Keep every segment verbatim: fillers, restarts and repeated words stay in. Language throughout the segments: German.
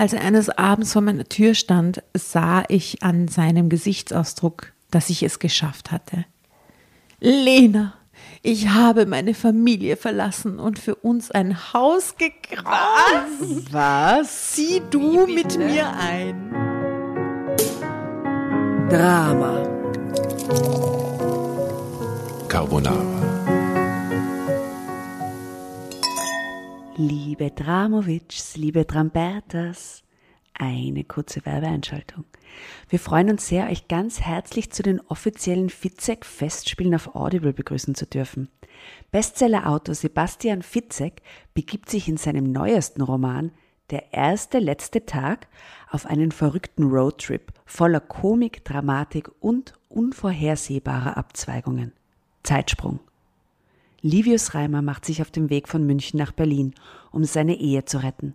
Als er eines Abends vor meiner Tür stand, sah ich an seinem Gesichtsausdruck, dass ich es geschafft hatte. »Lena, ich habe meine Familie verlassen und für uns ein Haus gekauft. Was? Sieh du mit mir ein.« Drama Carbonara. Liebe Dramovics, liebe Drambertas, eine kurze Werbeeinschaltung. Wir freuen uns sehr, euch ganz herzlich zu den offiziellen Fitzek-Festspielen auf Audible begrüßen zu dürfen. Bestsellerautor Sebastian Fitzek begibt sich in seinem neuesten Roman »Der erste letzte Tag« auf einen verrückten Roadtrip voller Komik, Dramatik und unvorhersehbarer Abzweigungen. Zeitsprung. Livius Reimer macht sich auf den Weg von München nach Berlin, um seine Ehe zu retten.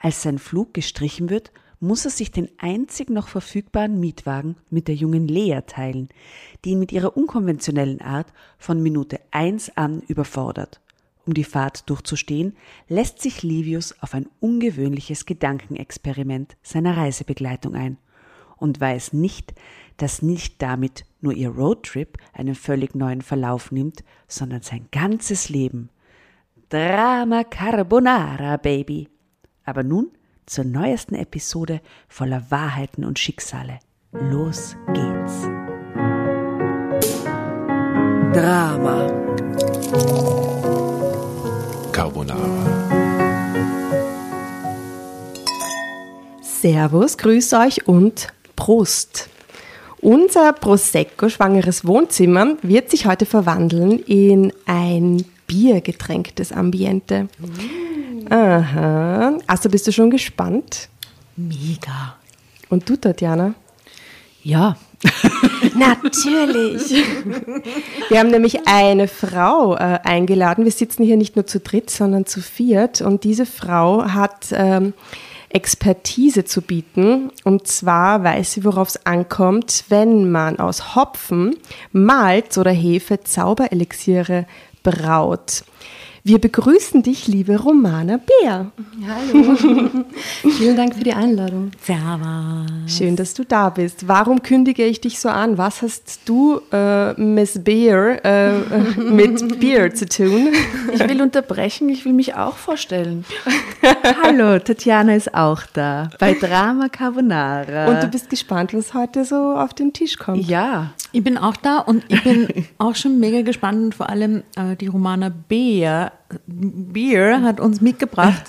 Als sein Flug gestrichen wird, muss er sich den einzig noch verfügbaren Mietwagen mit der jungen Lea teilen, die ihn mit ihrer unkonventionellen Art von Minute eins an überfordert. Um die Fahrt durchzustehen, lässt sich Livius auf ein ungewöhnliches Gedankenexperiment seiner Reisebegleitung ein und weiß nicht, dass nicht damit nur ihr Roadtrip einen völlig neuen Verlauf nimmt, sondern sein ganzes Leben. Drama Carbonara, Baby! Aber nun zur neuesten Episode voller Wahrheiten und Schicksale. Los geht's! Drama Carbonara. Servus, grüß euch und Prost! Unser Prosecco-schwangeres Wohnzimmer wird sich heute verwandeln in ein biergetränktes Ambiente. Mm. Aha. Also bist du schon gespannt? Mega! Und du, Tatjana? Ja. Natürlich! Wir haben nämlich eine Frau äh, eingeladen. Wir sitzen hier nicht nur zu dritt, sondern zu viert. Und diese Frau hat... Ähm, Expertise zu bieten, und zwar weiß sie, worauf es ankommt, wenn man aus Hopfen, Malz oder Hefe Zauberelixiere braut. Wir begrüßen dich, liebe Romana Beer. Hallo. Vielen Dank für die Einladung. Servus. Schön, dass du da bist. Warum kündige ich dich so an? Was hast du, äh, Miss Beer, äh, mit Beer zu tun? Ich will unterbrechen, ich will mich auch vorstellen. Hallo, Tatjana ist auch da, bei Drama Carbonara. Und du bist gespannt, was heute so auf den Tisch kommt. Ja. Ich bin auch da und ich bin auch schon mega gespannt, und vor allem äh, die Romana Beer. Beer hat uns mitgebracht.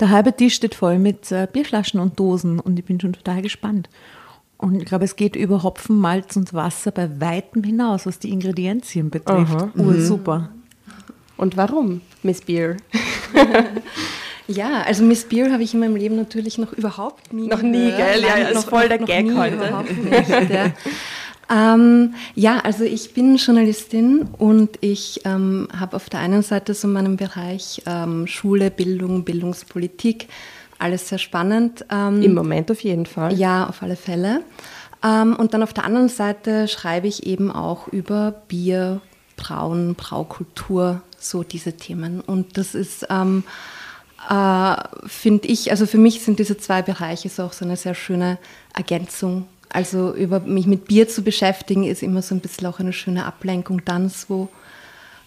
Der halbe Tisch steht voll mit äh, Bierflaschen und Dosen, und ich bin schon total gespannt. Und ich glaube, es geht über Hopfen, Malz und Wasser bei weitem hinaus, was die Ingredienzien betrifft. Ur, super. Und warum, Miss Beer? Ja, also Miss Beer habe ich in meinem Leben natürlich noch überhaupt nie Noch nie, gehört. Gell? Ja, ja, ist voll der noch, Gag noch heute. Überhaupt nicht, ja. Ähm, ja, also ich bin Journalistin und ich ähm, habe auf der einen Seite so meinen Bereich ähm, Schule, Bildung, Bildungspolitik, alles sehr spannend. Ähm, Im Moment auf jeden Fall. Ja, auf alle Fälle. Ähm, und dann auf der anderen Seite schreibe ich eben auch über Bier, Brauen, Braukultur, so diese Themen. Und das ist, ähm, äh, finde ich, also für mich sind diese zwei Bereiche so auch so eine sehr schöne Ergänzung. Also über mich mit Bier zu beschäftigen, ist immer so ein bisschen auch eine schöne Ablenkung. Dann so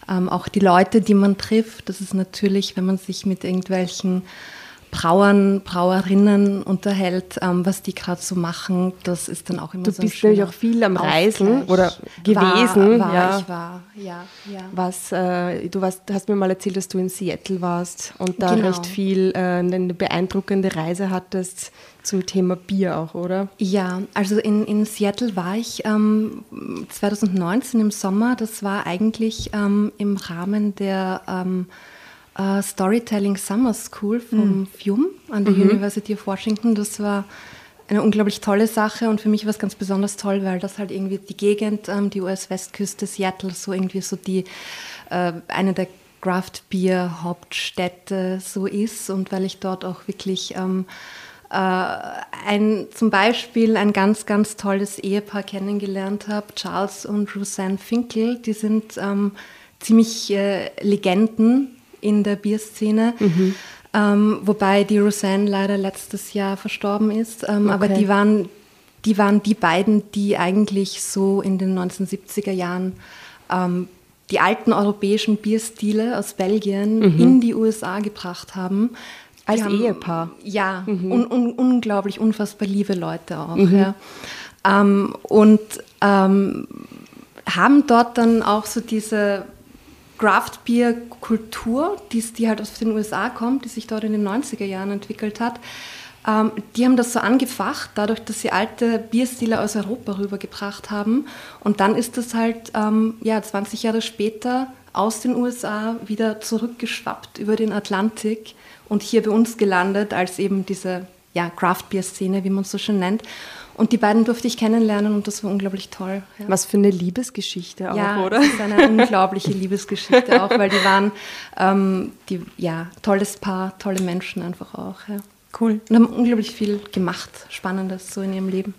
ähm, auch die Leute, die man trifft, das ist natürlich, wenn man sich mit irgendwelchen Brauern, Brauerinnen unterhält, ähm, was die gerade so machen, das ist dann auch immer du so ein Du bist nämlich auch viel am Reisen oder gewesen. War, war ja. ich war, ja. ja. Was, äh, du warst, hast mir mal erzählt, dass du in Seattle warst und da genau. recht viel äh, eine beeindruckende Reise hattest zum Thema Bier auch, oder? Ja, also in, in Seattle war ich ähm, zwanzig neunzehn im Sommer. Das war eigentlich ähm, im Rahmen der... Ähm, Uh, Storytelling Summer School vom mm. F I U M an der mhm. University of Washington. Das war eine unglaublich tolle Sache, und für mich war es ganz besonders toll, weil das halt irgendwie die Gegend, ähm, die U S-Westküste, Seattle, so irgendwie so die, äh, eine der Craft-Bier-Hauptstädte so ist, und weil ich dort auch wirklich ähm, äh, ein, zum Beispiel ein ganz, ganz tolles Ehepaar kennengelernt habe, Charles und Roseanne Finkel, die sind ähm, ziemlich äh, Legenden in der Bierszene. Mhm. Ähm, wobei die Roseanne leider letztes Jahr verstorben ist. Ähm, okay. Aber die waren, die waren die beiden, die eigentlich so in den neunzehnhundertsiebziger Jahren ähm, die alten europäischen Bierstile aus Belgien mhm. in die U S A gebracht haben. Die Als haben, Ehepaar? Ja, mhm. un, un, unglaublich, unfassbar liebe Leute auch. Mhm. Ja. Ähm, und ähm, haben dort dann auch so diese Craft-Bier-Kultur, die, die halt aus den U S A kommt, die sich dort in den neunziger Jahren entwickelt hat, ähm, die haben das so angefacht, dadurch, dass sie alte Bierstile aus Europa rübergebracht haben. Und dann ist das halt ähm, ja, zwanzig Jahre später aus den U S A wieder zurückgeschwappt über den Atlantik und hier bei uns gelandet als eben diese ja, Craft-Bier-Szene, wie man es so schön nennt. Und die beiden durfte ich kennenlernen und das war unglaublich toll. Ja. Was für eine Liebesgeschichte auch, ja, oder? Ja, das ist eine unglaubliche Liebesgeschichte auch, weil die waren, ähm, die, ja, tolles Paar, tolle Menschen einfach auch. Ja. Cool. Und haben unglaublich viel gemacht, Spannendes so in ihrem Leben.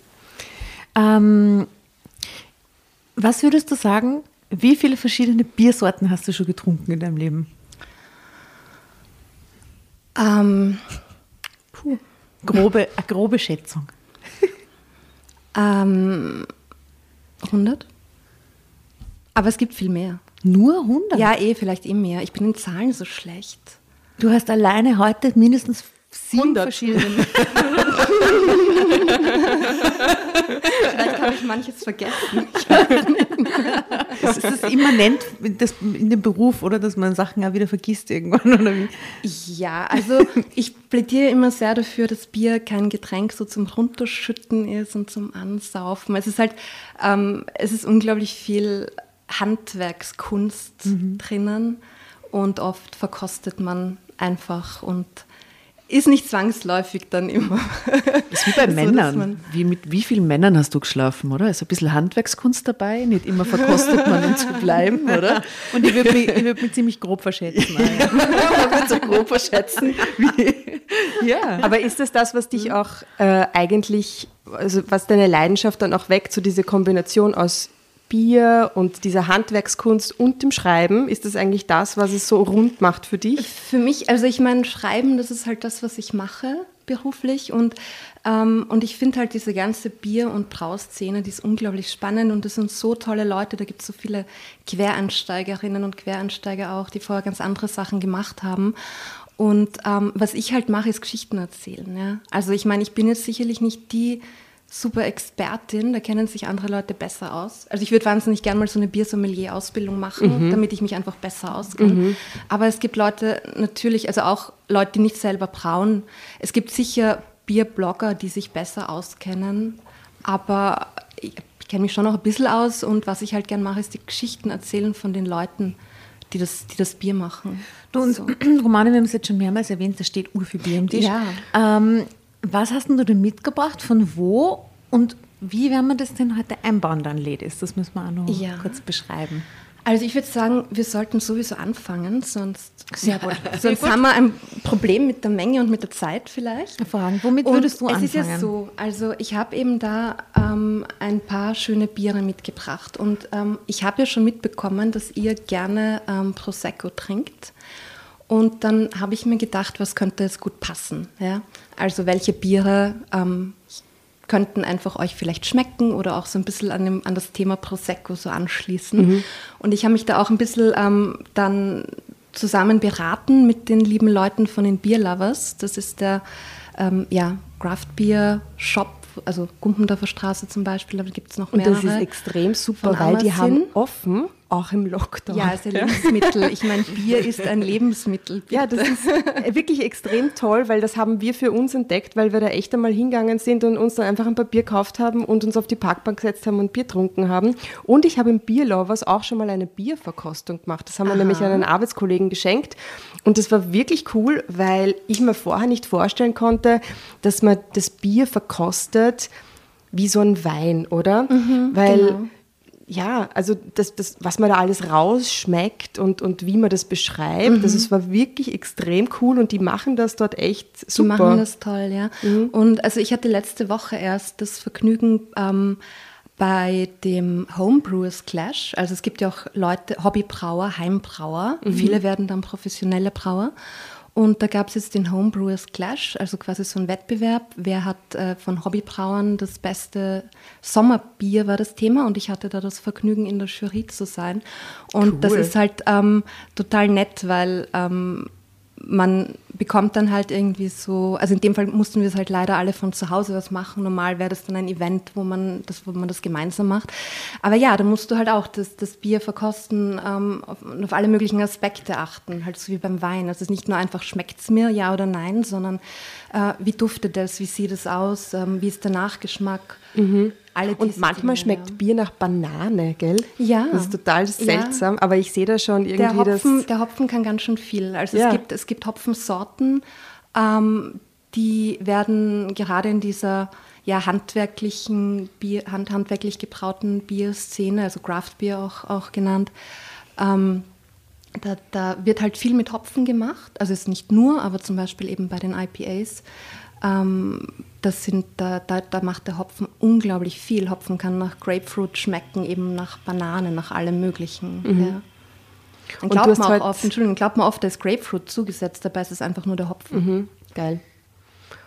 Ähm, was würdest du sagen, wie viele verschiedene Biersorten hast du schon getrunken in deinem Leben? Ähm, Puh. Grobe, eine grobe Schätzung. hundert? Aber es gibt viel mehr. Nur hundert? Ja, eh, vielleicht eh mehr. Ich bin in Zahlen so schlecht. Du hast alleine heute mindestens sieben verschiedene. Vielleicht habe ich manches vergessen. Das ist das immanent in dem Beruf, oder? Dass man Sachen auch wieder vergisst irgendwann, oder wie? Ja, also ich plädiere immer sehr dafür, dass Bier kein Getränk so zum Runterschütten ist und zum Ansaufen. Es ist halt, ähm, es ist unglaublich viel Handwerkskunst mhm. drinnen und oft verkostet man einfach und ist nicht zwangsläufig dann immer. Das ist wie bei Männern. So, wie, mit wie vielen Männern hast du geschlafen, oder? Ist ein bisschen Handwerkskunst dabei, nicht immer verkostet man, um zu bleiben, oder? Und ich würde mich, würd mich ziemlich grob verschätzen. Also. Ja, man würde so grob verschätzen. Ja. Aber ist das das, was dich auch äh, eigentlich, also was deine Leidenschaft dann auch weckt, so diese Kombination aus Bier und dieser Handwerkskunst und dem Schreiben, ist das eigentlich das, was es so rund macht für dich? Für mich, also ich meine, Schreiben, das ist halt das, was ich mache beruflich und, ähm, und ich finde halt diese ganze Bier- und Brauszene, die ist unglaublich spannend und das sind so tolle Leute, da gibt es so viele Quereinsteigerinnen und Quereinsteiger auch, die vorher ganz andere Sachen gemacht haben. Und ähm, was ich halt mache, ist Geschichten erzählen. Ja? Also ich meine, ich bin jetzt sicherlich nicht die super Expertin, da kennen sich andere Leute besser aus. Also ich würde wahnsinnig gerne mal so eine Biersommelier-Ausbildung machen, mhm. damit ich mich einfach besser auskenne. Mhm. Aber es gibt Leute natürlich, also auch Leute, die nicht selber brauen. Es gibt sicher Bierblogger, die sich besser auskennen, aber ich kenne mich schon noch ein bisschen aus und was ich halt gerne mache, ist die Geschichten erzählen von den Leuten, die das, die das Bier machen. Du und so. Romana, wir haben es jetzt schon mehrmals erwähnt, da steht ur viel Bier am Tisch. Ja. Ähm, Was hast denn du denn mitgebracht, von wo und wie werden wir das denn heute einbauen dann, Ladies? Das müssen wir auch noch ja. kurz beschreiben. Also ich würde sagen, wir sollten sowieso anfangen, sonst, Sehr wohl. sonst Sehr haben wir ein Problem mit der Menge und mit der Zeit vielleicht. Fragen, womit und würdest du es anfangen? Es ist ja so, also ich habe eben da ähm, ein paar schöne Biere mitgebracht und ähm, ich habe ja schon mitbekommen, dass ihr gerne ähm, Prosecco trinkt. Und dann habe ich mir gedacht, was könnte jetzt gut passen? Ja? Also welche Biere ähm, könnten einfach euch vielleicht schmecken oder auch so ein bisschen an, dem, an das Thema Prosecco so anschließen. Mhm. Und ich habe mich da auch ein bisschen ähm, dann zusammen beraten mit den lieben Leuten von den Beer Lovers. Das ist der ähm, ja, Craft Beer Shop, also Gumpendorfer Straße zum Beispiel, aber da gibt es noch mehrere. Und das ist extrem super, weil die haben offen. Auch im Lockdown. Ja, ist ein Lebensmittel. Ich meine, Bier ist ein Lebensmittel. Bitte. Ja, das ist wirklich extrem toll, weil das haben wir für uns entdeckt, weil wir da echt einmal hingegangen sind und uns dann einfach ein paar Bier gekauft haben und uns auf die Parkbank gesetzt haben und Bier getrunken haben. Und ich habe im Beer Lovers auch schon mal eine Bierverkostung gemacht. Das haben wir Aha. nämlich einen Arbeitskollegen geschenkt. Und das war wirklich cool, weil ich mir vorher nicht vorstellen konnte, dass man das Bier verkostet wie so ein Wein, oder? Mhm, weil genau. Ja, also das, das, was man da alles rausschmeckt und, und wie man das beschreibt, mhm. das ist, war wirklich extrem cool und die machen das dort echt super. Die machen das toll, ja. Mhm. Und also ich hatte letzte Woche erst das Vergnügen ähm, bei dem Homebrewers Clash, also es gibt ja auch Leute, Hobbybrauer, Heimbrauer, mhm. viele werden dann professionelle Brauer. Und da gab es jetzt den Homebrewers Clash, also quasi so ein Wettbewerb. Wer hat äh, von Hobbybrauern das beste Sommerbier, war das Thema. Und ich hatte da das Vergnügen, in der Jury zu sein. Und cool. Das ist halt ähm, total nett, weil ähm, man bekommt dann halt irgendwie so, also in dem Fall mussten wir es halt leider alle von zu Hause was machen. Normal wäre das dann ein Event, wo man das, wo man das gemeinsam macht. Aber ja, da musst du halt auch das, das Bier verkosten, ähm, auf, auf alle möglichen Aspekte achten, halt so wie beim Wein. Also es ist nicht nur einfach, schmeckt es mir, ja oder nein, sondern äh, wie duftet es, wie sieht es aus, ähm, wie ist der Nachgeschmack. Mhm. Und manchmal Dinge, schmeckt ja. Bier nach Banane, gell? Ja. Das ist total seltsam, ja. Aber ich sehe da schon irgendwie der Hopfen, das... Der Hopfen kann ganz schön viel. Also ja. es gibt, es gibt Hopfensorten, ähm, die werden gerade in dieser ja, handwerklichen, Bier, hand, handwerklich gebrauten Bierszene, also Craft Beer auch, auch genannt, ähm, da, da wird halt viel mit Hopfen gemacht. Also es ist nicht nur, aber zum Beispiel eben bei den I P As, Ähm, das sind, da, da, da macht der Hopfen unglaublich viel. Hopfen kann nach Grapefruit schmecken, eben nach Banane, nach allem Möglichen. Mhm. Ja. Dann glaubt, Und man halt oft, Entschuldigung, glaubt man oft, da ist Grapefruit zugesetzt, dabei ist es einfach nur der Hopfen. Mhm. Geil.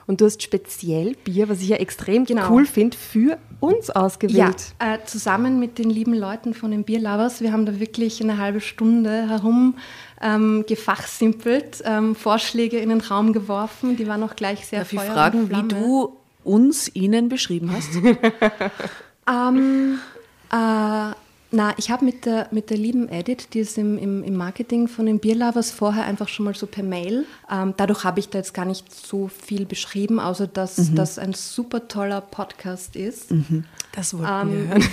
Und du hast speziell Bier, was ich ja extrem genau. cool finde, für uns ausgewählt. Ja, äh, zusammen mit den lieben Leuten von den Beer Lovers. Wir haben da wirklich eine halbe Stunde herum ähm, gefachsimpelt, ähm, Vorschläge in den Raum geworfen. Die waren auch gleich sehr Darf Feuer ich fragen, und Flamme. Wie du uns ihnen beschrieben hast? ähm, äh, Na, ich habe mit der, mit der lieben Edith, die ist im, im, im Marketing von den Beer Lovers, vorher einfach schon mal so per Mail. Ähm, dadurch habe ich da jetzt gar nicht so viel beschrieben, außer dass mhm. das ein super toller Podcast ist. Mhm. Das wollten ähm, wir hören.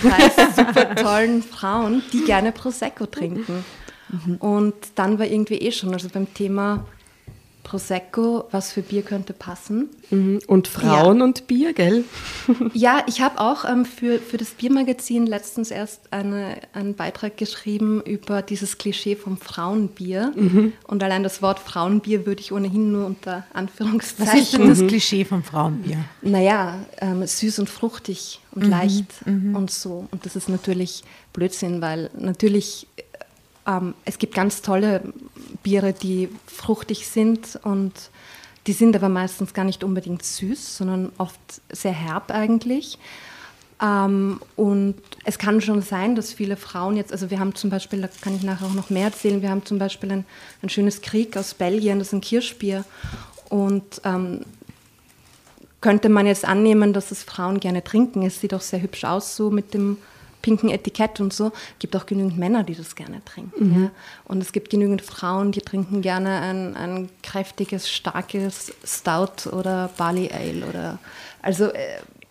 Mit super tollen Frauen, die gerne Prosecco trinken. Mhm. Und dann war irgendwie eh schon, also beim Thema Prosecco, was für Bier könnte passen. Und Frauen ja. und Bier, gell? Ja, ich habe auch ähm, für, für das Biermagazin letztens erst eine, einen Beitrag geschrieben über dieses Klischee vom Frauenbier. Mhm. Und allein das Wort Frauenbier würde ich ohnehin nur unter Anführungszeichen... Was ist denn das mhm. Klischee vom Frauenbier? Naja, ähm, süß und fruchtig und mhm. leicht mhm. und so. Und das ist natürlich Blödsinn, weil natürlich... Um, es gibt ganz tolle Biere, die fruchtig sind und die sind aber meistens gar nicht unbedingt süß, sondern oft sehr herb eigentlich. Um, und es kann schon sein, dass viele Frauen jetzt, also wir haben zum Beispiel, da kann ich nachher auch noch mehr erzählen, wir haben zum Beispiel ein, ein schönes Kriek aus Belgien, das ist ein Kirschbier und um, könnte man jetzt annehmen, dass es Frauen gerne trinken. Es sieht auch sehr hübsch aus so mit dem pinken Etikett und so, gibt auch genügend Männer, die das gerne trinken. Mhm. Ja. Und es gibt genügend Frauen, die trinken gerne ein, ein kräftiges, starkes Stout oder Barley Ale oder also äh,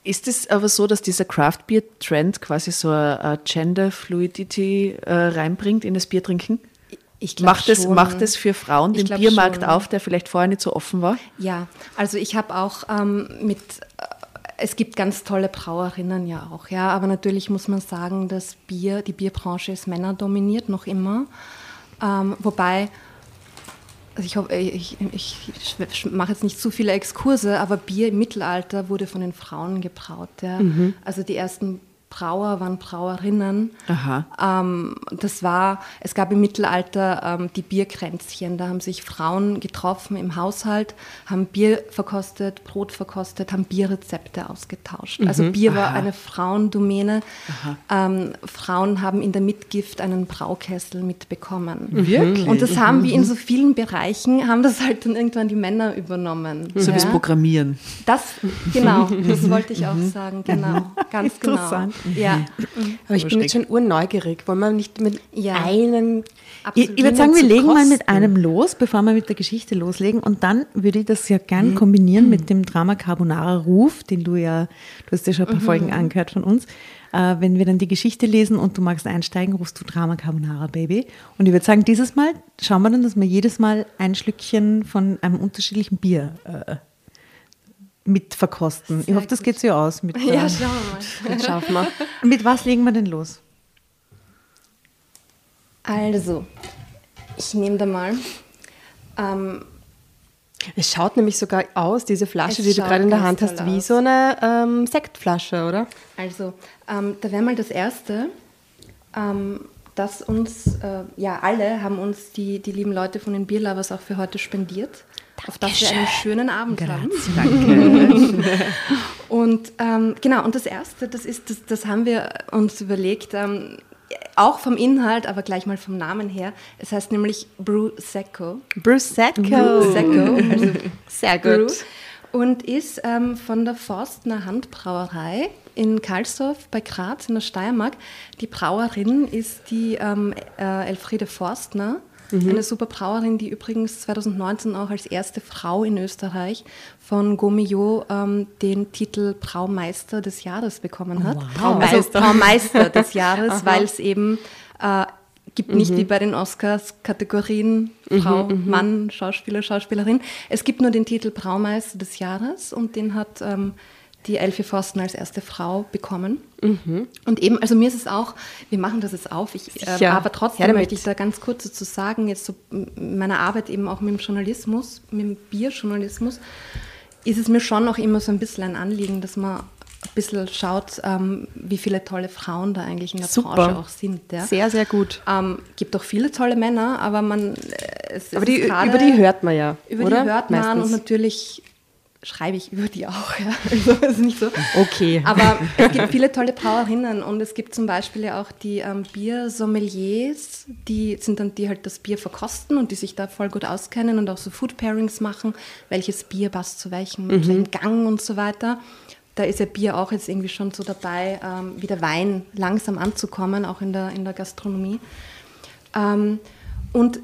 ist es aber so, dass dieser Craft Beer Trend quasi so eine Gender Fluidity äh, reinbringt in das Biertrinken? Ich glaub macht, es, macht es für Frauen den Biermarkt schon. Auf, der vielleicht vorher nicht so offen war? Ja, also ich habe auch ähm, mit äh, Es gibt ganz tolle Brauerinnen ja auch, ja, aber natürlich muss man sagen, dass Bier, die Bierbranche ist männerdominiert noch immer, ähm, wobei, also ich, hoffe, ich, ich, ich mache jetzt nicht zu viele Exkurse, aber Bier im Mittelalter wurde von den Frauen gebraut, ja. Mhm. Also die ersten Brauer waren Brauerinnen. Aha. Ähm, das war, es gab im Mittelalter ähm, die Bierkränzchen, da haben sich Frauen getroffen im Haushalt, haben Bier verkostet, Brot verkostet, haben Bierrezepte ausgetauscht. Mhm. Also Bier Aha. war eine Frauendomäne. Ähm, Frauen haben in der Mitgift einen Braukessel mitbekommen. Wirklich? Und das haben, mhm. wie in so vielen Bereichen, haben das halt dann irgendwann die Männer übernommen. So ja? das Programmieren. Das, genau, das wollte ich auch sagen, genau, ganz genau. Ja. Aber ich bin jetzt schon urneugierig. Wollen wir nicht mit ja. einem... Absolut. Ich, ich würde sagen, wir legen kosten. mal mit einem los, bevor wir mit der Geschichte loslegen. Und dann würde ich das ja gern kombinieren mhm. mit dem Drama Carbonara-Ruf, den du ja, du hast ja schon ein paar mhm. Folgen angehört von uns. Äh, wenn wir dann die Geschichte lesen und du magst einsteigen, rufst du Drama Carbonara, Baby. Und ich würde sagen, dieses Mal schauen wir dann, dass wir jedes Mal ein Schlückchen von einem unterschiedlichen Bier... Äh, mit verkosten. Sehr ich hoffe, das geht so aus. Mit, ja, ähm, schauen wir mal. Das schaffen wir. Mit was legen wir denn los? Also, ich nehme da mal. Ähm, es schaut nämlich sogar aus, diese Flasche, die du gerade in der Hand hast, wie aus. so eine ähm, Sektflasche, oder? Also, ähm, da wäre mal das Erste, ähm, dass uns, äh, ja, alle haben uns die, die lieben Leute von den Beer Lovers auch für heute spendiert. auf dass wir einen schönen Abend Grazie, haben. Danke. Und ähm, genau, und das Erste, das ist, das, das haben wir uns überlegt, ähm, auch vom Inhalt, aber gleich mal vom Namen her. Es heißt nämlich Brew Secco. Brew Secco. Brew Secco. Also sehr Brew. Gut. Und ist ähm, von der Forstner Handbrauerei in Karlsdorf bei Graz in der Steiermark. Die Brauerin ist die ähm, äh, Elfriede Forstner, mhm. eine super Brauerin, die übrigens zwanzig neunzehn auch als erste Frau in Österreich von Gomio ähm, den Titel Braumeister des Jahres bekommen hat. Wow. Braumeister. Also Braumeister des Jahres, weil es eben äh, gibt nicht mhm. wie bei den Oscars Kategorien Frau, mhm, Mann, Schauspieler, Schauspielerin. Es gibt nur den Titel Braumeister des Jahres und den hat ähm, die Elfie Forsten als erste Frau bekommen. Mhm. Und eben, also mir ist es auch, wir machen das jetzt auf, ich, äh, ja. aber trotzdem ja, möchte ich da ganz kurz dazu sagen, jetzt so meiner Arbeit eben auch mit dem Journalismus, mit dem Bierjournalismus, ist es mir schon auch immer so ein bisschen ein Anliegen, dass man ein bisschen schaut, ähm, wie viele tolle Frauen da eigentlich in der Super. Branche auch sind. Ja? Sehr, sehr gut. Es ähm, gibt auch viele tolle Männer, aber man... Äh, es, aber die, grade, über die hört man ja, Über oder? die hört man Meistens. und natürlich... schreibe ich über die auch, ja. Also ist nicht so. Okay. Aber es gibt viele tolle Brauerinnen und es gibt zum Beispiel ja auch die ähm, Bier-Sommeliers, die sind dann, die halt das Bier verkosten und die sich da voll gut auskennen und auch so Food-Pairings machen, welches Bier passt zu welchem mhm. Gang und so weiter. Da ist ja Bier auch jetzt irgendwie schon so dabei, ähm, wie der Wein langsam anzukommen, auch in der, in der Gastronomie. Ähm, und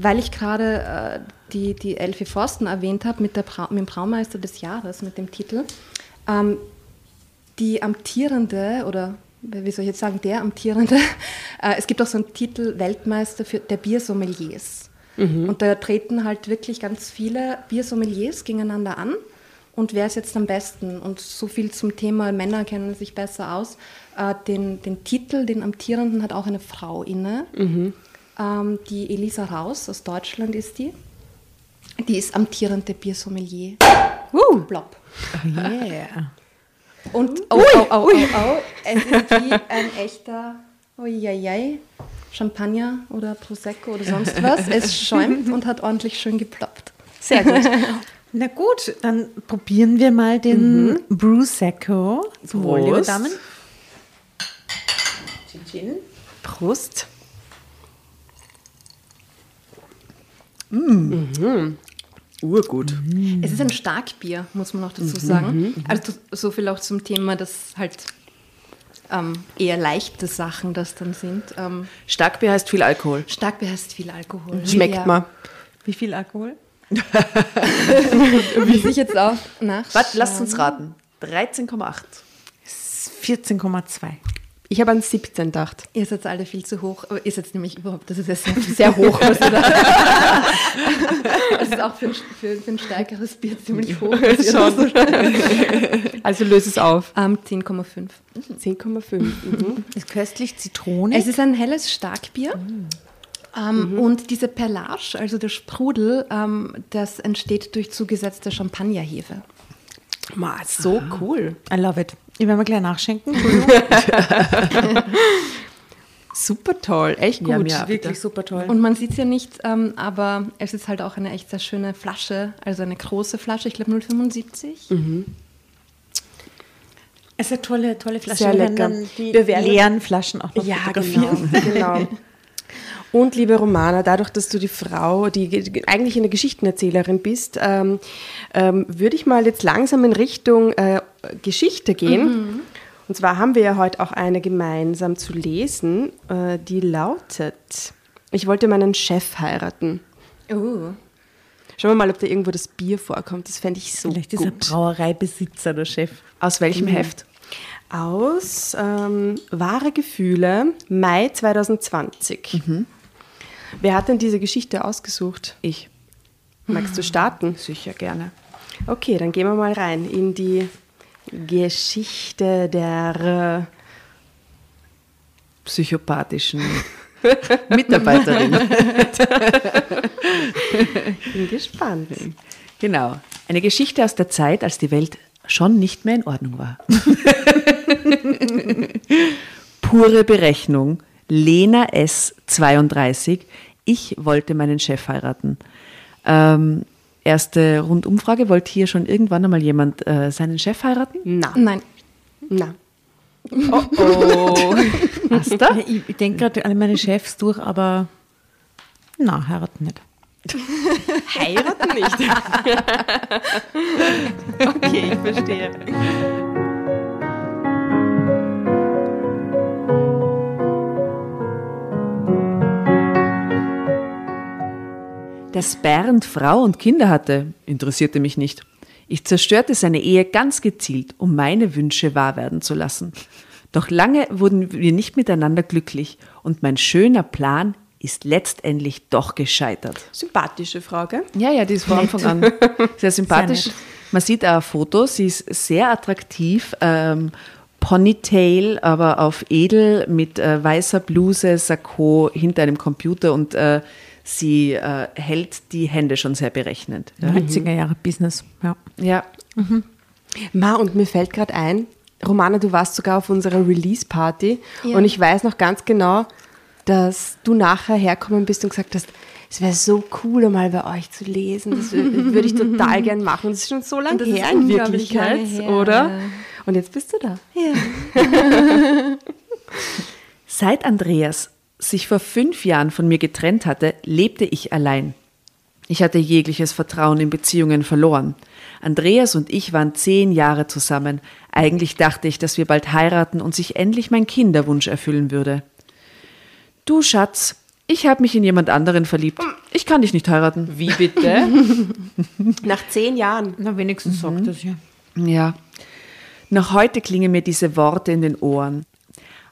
weil ich gerade äh, die, die Elfie Forsten erwähnt habe, mit, der Bra- mit dem Braumeister des Jahres, mit dem Titel, ähm, die amtierende, oder wie soll ich jetzt sagen, der amtierende, äh, es gibt auch so einen Titel Weltmeister für der Biersommeliers. Mhm. Und da treten halt wirklich ganz viele Biersommeliers gegeneinander an. Und wer ist jetzt am besten? Und so viel zum Thema, Männer kennen sich besser aus. Äh, den, den Titel, den amtierenden, hat auch eine Frau inne. Mhm. Ähm, die Elisa Raus, aus Deutschland ist die. Die ist amtierende Biersommelier. Uh. Blob. Oh yeah. Und, oh, oh, oh, oh, oh, es ist wie ein echter uiuiui, Champagner oder Prosecco oder sonst was. Es schäumt und hat ordentlich schön geploppt. Sehr gut. Na gut, dann probieren wir mal den mhm. Brew Secco. Wohl, liebe Damen. Chin Chin. Prost. Mm. Mhm. Urgut. Mm. Es ist ein Starkbier, muss man noch dazu sagen. Mhm. Also so viel auch zum Thema, dass halt ähm, eher leichte Sachen das dann sind. Ähm, Starkbier heißt viel Alkohol. Starkbier heißt viel Alkohol. Mhm. Schmeckt ja. mal. Wie viel Alkohol? Muss ich jetzt auch nachschauen. Warte, lasst uns raten. dreizehn Komma acht. vierzehn Komma zwei. Ich habe an siebzehn gedacht. Ihr seid alle viel zu hoch. Ihr seid nämlich überhaupt, das ist ja sehr, sehr hoch. Was ihr da das ist auch für ein, für, für ein stärkeres Bier ziemlich hoch. Schon. Also löse es auf. Um, zehn Komma fünf. zehn Komma fünf. Mhm. Ist köstlich zitronig. Es ist ein helles Starkbier. Mhm. Ähm, mhm. Und diese Perlage, also der Sprudel, ähm, das entsteht durch zugesetzte Champagnerhefe. Ma, so ah. cool. I love it. Ich werde mal gleich nachschenken. Super toll, echt gut. Ja, ja, wirklich bitte. Super toll. Und man sieht es ja nicht, ähm, aber es ist halt auch eine echt sehr schöne Flasche, also eine große Flasche, ich glaube null Komma fünfundsiebzig. Mhm. Es ist eine tolle, tolle Flasche. Sehr lecker. Dann die Wir werden leeren Flaschen auch noch ja, fotografieren. Genau. genau. Und liebe Romana, dadurch, dass du die Frau, die eigentlich eine Geschichtenerzählerin bist, ähm, ähm, würde ich mal jetzt langsam in Richtung äh, Geschichte gehen. Mhm. Und zwar haben wir ja heute auch eine gemeinsam zu lesen, äh, die lautet: Ich wollte meinen Chef heiraten. Oh. Schauen wir mal, ob da irgendwo das Bier vorkommt. Das fände ich so Vielleicht gut. Vielleicht ist er Brauereibesitzer, der Chef. Aus welchem mhm. Heft? Aus ähm, Wahre Gefühle, Mai zwanzig zwanzig. Mhm. Wer hat denn diese Geschichte ausgesucht? Ich. Magst du starten? Sicher, gerne. Okay, dann gehen wir mal rein in die Geschichte der äh, psychopathischen Mitarbeiterin. Ich bin gespannt. Genau. Eine Geschichte aus der Zeit, als die Welt schon nicht mehr in Ordnung war. Pure Berechnung. Lena S. zweiunddreißig. Ich wollte meinen Chef heiraten. Ähm, Erste Rundumfrage. Wollte hier schon irgendwann einmal jemand äh, seinen Chef heiraten? Na. Nein. Nein. Oh, oh. Hast du? Ich denke gerade an meine Chefs durch, aber na, heiraten nicht. Heiraten nicht? Okay, ich verstehe. Dass Bernd Frau und Kinder hatte, interessierte mich nicht. Ich zerstörte seine Ehe ganz gezielt, um meine Wünsche wahr werden zu lassen. Doch lange wurden wir nicht miteinander glücklich und mein schöner Plan ist letztendlich doch gescheitert. Sympathische Frage. Ja, ja, die ist von Anfang an sehr sympathisch. Sehr Man sieht auch ein Foto, sie ist sehr attraktiv, ähm, Ponytail, aber auf edel, mit äh, weißer Bluse, Sakko, hinter einem Computer und äh, sie äh, hält die Hände schon sehr berechnend. Ja. neunziger Jahre Business, ja. Ja. Mhm. Ma, und mir fällt gerade ein, Romana, du warst sogar auf unserer Release-Party, ja, und ich weiß noch ganz genau, dass du nachher herkommen bist und gesagt hast, es wäre so cool, einmal bei euch zu lesen, das würde ich total gern machen. Das ist schon so lange her in Wirklichkeit, oder? Und jetzt bist du da. Ja. Seit Andreas sich vor fünf Jahren von mir getrennt hatte, lebte ich allein. Ich hatte jegliches Vertrauen in Beziehungen verloren. Andreas und ich waren zehn Jahre zusammen. Eigentlich dachte ich, dass wir bald heiraten und sich endlich mein Kinderwunsch erfüllen würde. Du Schatz, ich habe mich in jemand anderen verliebt. Ich kann dich nicht heiraten. Wie bitte? Nach zehn Jahren. Na, wenigstens sagt das ja. Ja. Noch heute klingen mir diese Worte in den Ohren.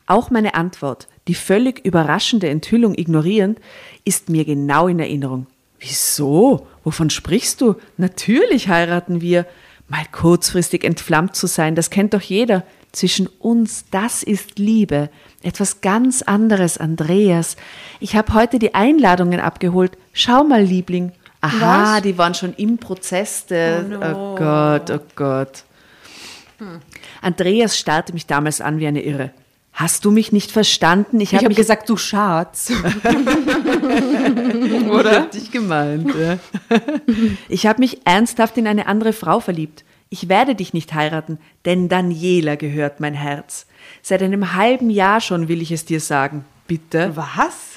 Auch meine Antwort, die völlig überraschende Enthüllung ignorierend, ist mir genau in Erinnerung. Wieso? Wovon sprichst du? Natürlich heiraten wir. Mal kurzfristig entflammt zu sein, das kennt doch jeder. Zwischen uns, das ist Liebe. Etwas ganz anderes, Andreas. Ich habe heute die Einladungen abgeholt. Schau mal, Liebling. Aha, was? Die waren schon im Prozess des... Oh, no. Oh Gott, oh Gott. Hm. Andreas starrte mich damals an wie eine Irre. Hast du mich nicht verstanden? Ich habe hab gesagt, du Schatz. Oder? Ich hab dich gemeint. Ja. Ich habe mich ernsthaft in eine andere Frau verliebt. Ich werde dich nicht heiraten, denn Daniela gehört mein Herz. Seit einem halben Jahr schon will ich es dir sagen. Bitte? Was?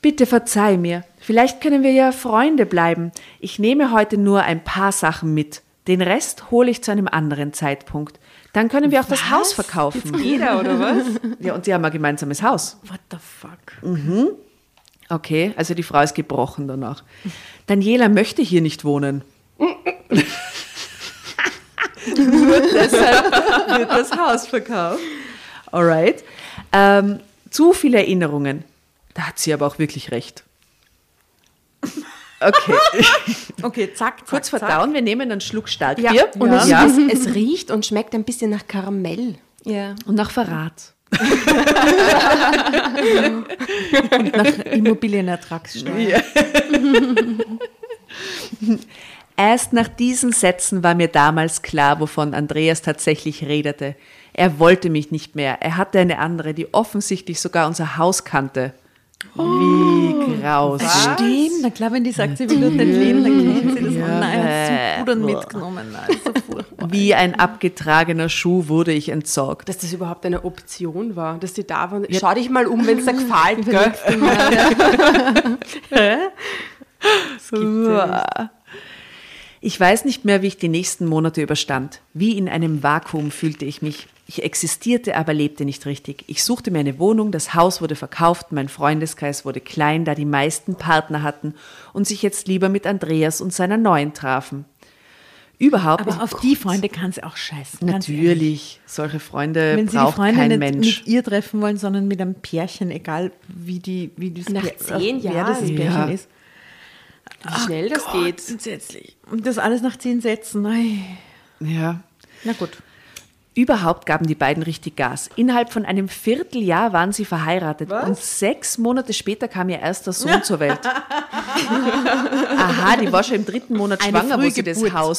Bitte verzeih mir. Vielleicht können wir ja Freunde bleiben. Ich nehme heute nur ein paar Sachen mit. Den Rest hole ich zu einem anderen Zeitpunkt. Dann können wir auch was? Das Haus verkaufen. Jetzt jeder, oder was? Ja, und sie haben ein gemeinsames Haus. What the fuck? Mhm. Okay, also die Frau ist gebrochen danach. Daniela möchte hier nicht wohnen. Nur deshalb wird das Haus verkauft. Alright. Ähm, zu viele Erinnerungen. Da hat sie aber auch wirklich recht. Okay. Okay, zack, zack. Kurz verdauen, zack. Wir nehmen einen Schluck Starkbier. Ja. Und ja. Es, ja. Es, es riecht und schmeckt ein bisschen nach Karamell. Ja. Und nach Verrat. Und nach Immobilienertragssteuer. Ja. Erst nach diesen Sätzen war mir damals klar, wovon Andreas tatsächlich redete. Er wollte mich nicht mehr. Er hatte eine andere, die offensichtlich sogar unser Haus kannte. Oh, wie grausig. Stimmt, dann glaube ich, die sagt, sie will nur den Leben, dann kennt sie das. Ja. Nein, hat sie Pudern mitgenommen. Nein, so wie ein abgetragener Schuh wurde ich entsorgt. Dass das überhaupt eine Option war, dass die da waren. Ja. Schau dich mal um, wenn es dir gefällt, gell? Hä? Das gibt's ja nicht. Ich weiß nicht mehr, wie ich die nächsten Monate überstand. Wie in einem Vakuum fühlte ich mich. Ich existierte, aber lebte nicht richtig. Ich suchte mir eine Wohnung, das Haus wurde verkauft, mein Freundeskreis wurde klein, da die meisten Partner hatten und sich jetzt lieber mit Andreas und seiner Neuen trafen. Überhaupt. Aber oh auf Gott. Die Freunde kann es auch scheißen. Natürlich, solche Freunde wenn braucht kein Mensch. Wenn sie die Freunde nicht Mensch. Mit ihr treffen wollen, sondern mit einem Pärchen, egal wie, die, wie das, Nach Pär, zehn Jahren. Wer das Pärchen ja. ist. Wie schnell oh das Gott, geht. Entsetzlich. Und das alles nach zehn Sätzen. Nein. Ja. Na gut. Überhaupt gaben die beiden richtig Gas. Innerhalb von einem Vierteljahr waren sie verheiratet. Was? Und sechs Monate später kam ihr erster Sohn zur Welt. Aha, die war schon im dritten Monat eine schwanger, wo sie das Haus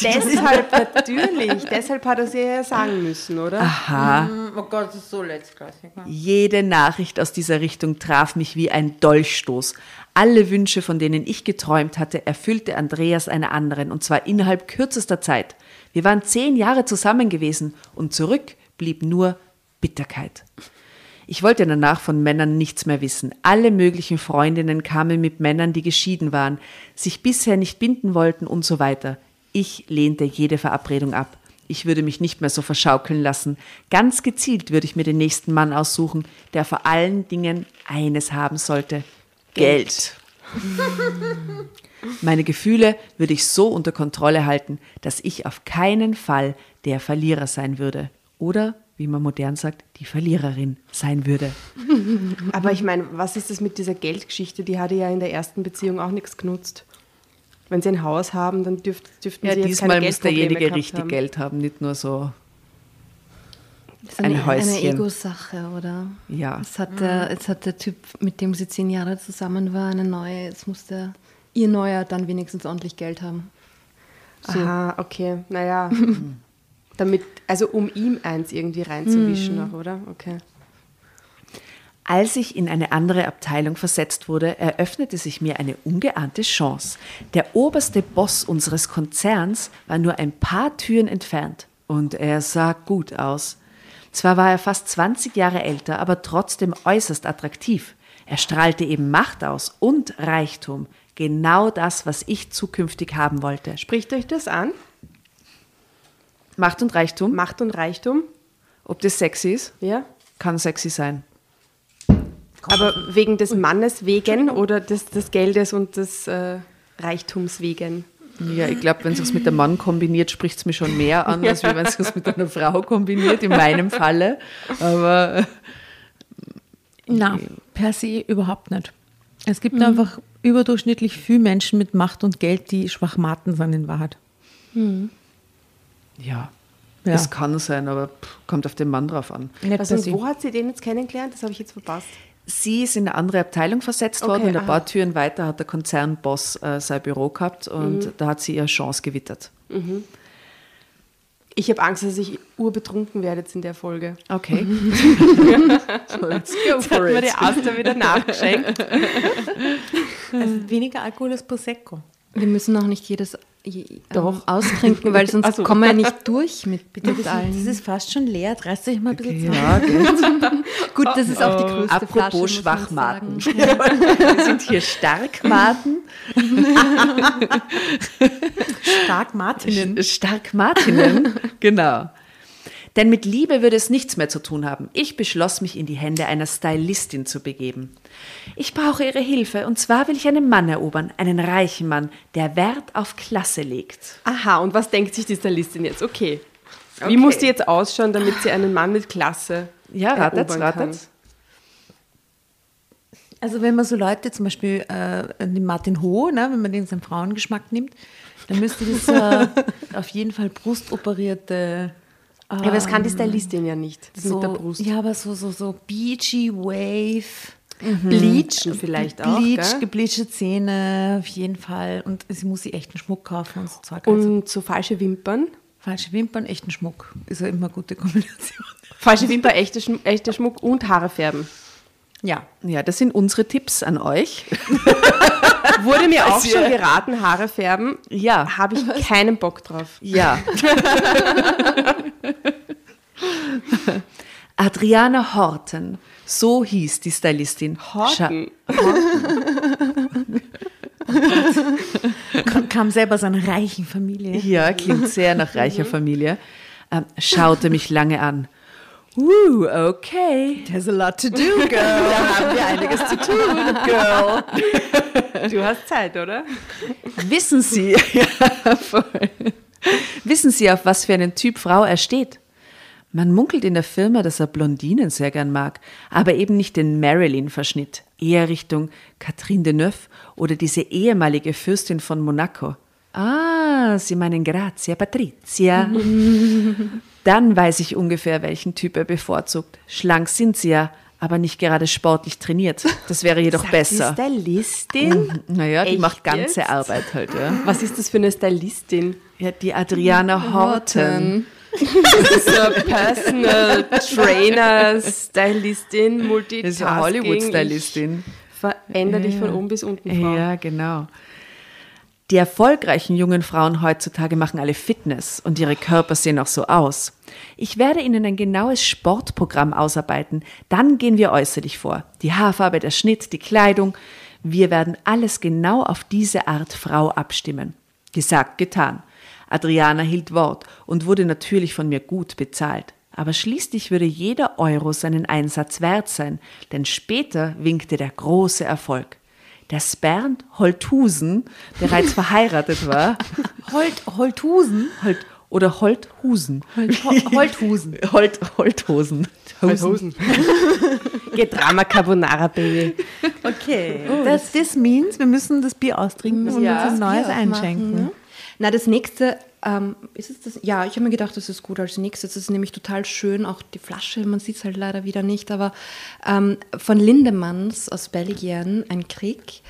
deshalb natürlich, deshalb hat er sie ja sagen müssen, oder? Aha. Mm, oh Gott, das ist so letztklassig. Jede Nachricht aus dieser Richtung traf mich wie ein Dolchstoß. Alle Wünsche, von denen ich geträumt hatte, erfüllte Andreas einer anderen, und zwar innerhalb kürzester Zeit. Wir waren zehn Jahre zusammen gewesen und zurück blieb nur Bitterkeit. Ich wollte danach von Männern nichts mehr wissen. Alle möglichen Freundinnen kamen mit Männern, die geschieden waren, sich bisher nicht binden wollten und so weiter. Ich lehnte jede Verabredung ab. Ich würde mich nicht mehr so verschaukeln lassen. Ganz gezielt würde ich mir den nächsten Mann aussuchen, der vor allen Dingen eines haben sollte: Geld. Meine Gefühle würde ich so unter Kontrolle halten, dass ich auf keinen Fall der Verlierer sein würde. Oder, wie man modern sagt, die Verliererin sein würde. Aber ich meine, was ist das mit dieser Geldgeschichte? Die hatte ja in der ersten Beziehung auch nichts genutzt. Wenn sie ein Haus haben, dann dürft, dürften ja, sie jetzt keine Geldprobleme gehabt haben. Ja, diesmal muss derjenige richtig Geld haben, nicht nur so... Das ist eine, ein Häuschen. Eine Ego-Sache, oder? Ja. Es hat, der, es hat der Typ, mit dem sie zehn Jahre zusammen war, eine neue, jetzt muss der, ihr Neuer dann wenigstens ordentlich Geld haben. So. Aha, okay, naja. Damit, also um ihm eins irgendwie reinzuwischen noch, oder? Okay. Als ich in eine andere Abteilung versetzt wurde, eröffnete sich mir eine ungeahnte Chance. Der oberste Boss unseres Konzerns war nur ein paar Türen entfernt und er sah gut aus. Zwar war er fast zwanzig Jahre älter, aber trotzdem äußerst attraktiv. Er strahlte eben Macht aus und Reichtum. Genau das, was ich zukünftig haben wollte. Spricht euch das an? Macht und Reichtum? Macht und Reichtum. Ob das sexy ist? Ja. Kann sexy sein. Aber wegen des Mannes wegen oder des, des Geldes und des äh, Reichtums wegen? Ja, ich glaube, wenn es sich mit einem Mann kombiniert, spricht es mich schon mehr an, als wenn es sich mit einer Frau kombiniert, in meinem Falle. Aber nein, okay. Per se überhaupt nicht. Es gibt mhm. einfach überdurchschnittlich viele Menschen mit Macht und Geld, die Schwachmaten sind in Wahrheit. Mhm. Ja, ja, es kann sein, aber pff, kommt auf den Mann drauf an. Also, und wo hat sie den jetzt kennengelernt? Das habe ich jetzt verpasst. Sie ist in eine andere Abteilung versetzt worden, okay, und ein aha. paar Türen weiter hat der Konzernboss äh, sein Büro gehabt und mhm. da hat sie ihre Chance gewittert. Mhm. Ich habe Angst, dass ich urbetrunken werde jetzt in der Folge. Okay. So, let's go for it. Jetzt hat mir die Aster wieder nachgeschenkt. Also weniger Alkohol als Prosecco. Wir müssen auch nicht jedes je, Doch. austrinken, weil sonst also. kommen wir nicht durch mit, bitte mit allen. Das ist fast schon leer, reißt euch mal ein bisschen okay, ja, geht. Gut, das ist auch die größte Apropos Flasche. Apropos Schwachmaten. Wir sind hier Starkmaten. Starkmatinnen. Starkmatinnen, genau. Denn mit Liebe würde es nichts mehr zu tun haben. Ich beschloss, mich in die Hände einer Stylistin zu begeben. Ich brauche ihre Hilfe, und zwar will ich einen Mann erobern, einen reichen Mann, der Wert auf Klasse legt. Aha, und was denkt sich die Stylistin jetzt? Okay, okay. Wie muss die jetzt ausschauen, damit sie einen Mann mit Klasse ja, erobern ratet's, kann? Ja, ratet's. Also wenn man so Leute, zum Beispiel äh, den Martin Ho, ne, wenn man den seinen Frauengeschmack nimmt, dann müsste das äh, auf jeden Fall brustoperierte... Ja, aber das kann die Stylistin ja nicht, das so, mit der Brust. Ja, aber so, so, so beachy, wave, mhm. bleachen vielleicht auch, Bleach, gell? Gebleachte Zähne, auf jeden Fall. Und sie muss sich echten Schmuck kaufen und so Zeug. Und also. So falsche Wimpern? Falsche Wimpern, echten Schmuck. Ist ja immer eine gute Kombination. Falsche Wimpern, echter Schm- echte Schmuck und Haare färben. Ja. Ja, das sind unsere Tipps an euch. Wurde mir auch schon geraten, Haare färben. Ja. Habe ich keinen Bock drauf. Ja. Adriana Horten, so hieß die Stylistin. Horten? Scha- Horten. Kam, kam selber aus einer reichen Familie. Ja, klingt sehr nach reicher mhm. Familie. Ähm, schaute mich lange an. Woo, okay. There's a lot to do, girl. Da haben wir einiges zu tun, girl. Du hast Zeit, oder? Wissen Sie, ja, voll. Wissen Sie, auf was für einen Typ Frau er steht? Man munkelt in der Firma, dass er Blondinen sehr gern mag, aber eben nicht den Marilyn-Verschnitt, eher Richtung Catherine Deneuve oder diese ehemalige Fürstin von Monaco. Ah, Sie meinen Grazia Patrizia. Dann weiß ich ungefähr, welchen Typ er bevorzugt. Schlank sind sie ja, aber nicht gerade sportlich trainiert. Das wäre jedoch Sagt besser. Die Stylistin? Naja, die Echt macht ganze jetzt? Arbeit halt, ja. Was ist das für eine Stylistin? Ja, die Adriana Horten. Das ist so eine Personal Trainer, Stylistin, Multitasking. Das ist eine Hollywood-Stylistin. Veränder dich von oben bis unten, Frau. Ja, genau. Die erfolgreichen jungen Frauen heutzutage machen alle Fitness und ihre Körper sehen auch so aus. Ich werde Ihnen ein genaues Sportprogramm ausarbeiten. Dann gehen wir äußerlich vor. Die Haarfarbe, der Schnitt, die Kleidung. Wir werden alles genau auf diese Art Frau abstimmen. Gesagt, getan. Adriana hielt Wort und wurde natürlich von mir gut bezahlt. Aber schließlich würde jeder Euro seinen Einsatz wert sein, denn später winkte der große Erfolg. Dass Bernd Holthusen bereits verheiratet war. Holt, Holthusen? Holt, oder Holthusen. Holt, Holthusen. Holt, Holthusen. Holthusen. Geht Drama Carbonara, Baby. Okay. Oh, das, das means, wir müssen das Bier austrinken und ja, uns ein neues Bier einschenken. Mhm. Na, das nächste, ähm, ist es das? Ja, ich habe mir gedacht, das ist gut als nächstes. Das ist nämlich total schön, auch die Flasche, man sieht es halt leider wieder nicht, aber ähm, von Lindemanns aus Belgien, ein Kriek.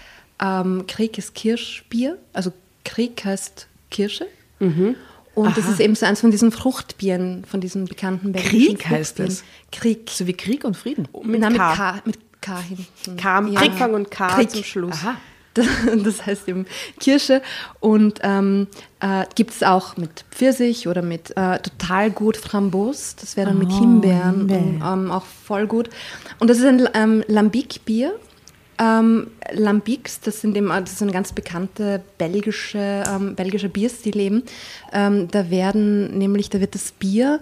Ähm, Kriek ist Kirschbier, also Kriek heißt Kirsche. Mhm. Und Aha. das ist eben so eins von diesen Fruchtbieren, von diesen bekannten belgischen Kriek heißt das? Kriek. So wie Krieg und Frieden? Oh, mit, Nein, K. Mit, K, mit K hinten. K am ja. Anfang und K Krieg. Zum Schluss. Aha. Das heißt eben Kirsche und ähm, äh, gibt es auch mit Pfirsich oder mit äh, total gut Framboos, das wäre dann oh, mit Himbeeren, nee. und, ähm, auch voll gut. Und das ist ein ähm, Lambic-Bier. Ähm, Lambics, das sind eben, das ist eine ganz bekannte belgische, ähm, belgische Bierstil eben. Ähm, da werden nämlich, da wird das Bier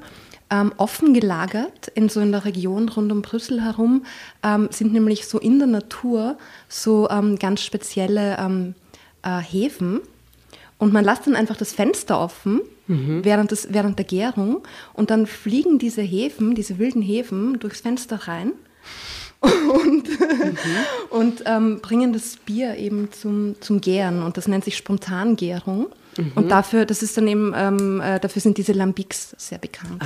Ähm, offen gelagert, in so in der Region rund um Brüssel herum, ähm, sind nämlich so in der Natur so ähm, ganz spezielle ähm, äh, Hefen. Und man lässt dann einfach das Fenster offen, mhm. während, des, während der Gärung. Und dann fliegen diese Hefen, diese wilden Hefen, durchs Fenster rein und, mhm. und ähm, bringen das Bier eben zum, zum Gären. Und das nennt sich Spontangärung. Mhm. Und dafür, das ist dann eben, ähm, äh, dafür sind diese Lambics sehr bekannt.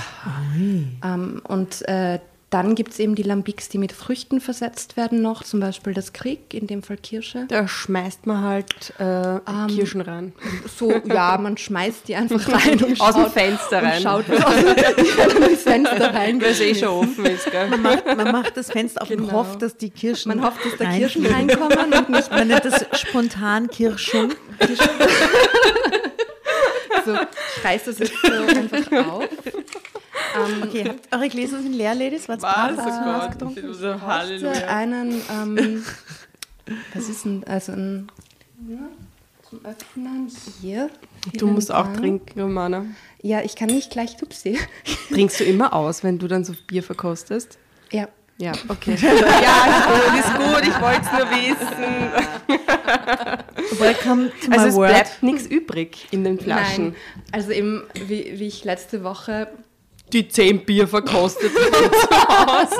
Ähm, und äh, dann gibt es eben die Lambics, die mit Früchten versetzt werden noch, zum Beispiel das Krieg, in dem Fall Kirsche. Da schmeißt man halt äh, ähm, Kirschen rein. So, ja, man schmeißt die einfach rein und schaut, aus dem Fenster rein. Schaut, aus dem Fenster rein. Weil es eh schon offen ist, gell? Man macht, man macht das Fenster auf genau. und hofft, dass die Kirschen Man hofft, dass da rein Kirschen reinkommen und nicht, man nennt das spontan Kirschung. So, ich reiß das jetzt so einfach auf. Um, okay, habt eure Gläser sind leer, Ladies? Was, was, was getrunken? Ich habe einen, ähm, was ist denn, also ein, ja, zum Öffnen hier. Du musst Dank. Auch trinken, Romana. Ja, ich kann nicht gleich tupsi. Trinkst du immer aus, wenn du dann so Bier verkostest? Ja. Ja, okay. Ja, ist gut, ist gut, ich wollte es nur wissen. Welcome to my also es world. Bleibt nichts übrig in den Flaschen. Nein, also eben, wie, wie ich letzte Woche die zehn Bier verkostet habe.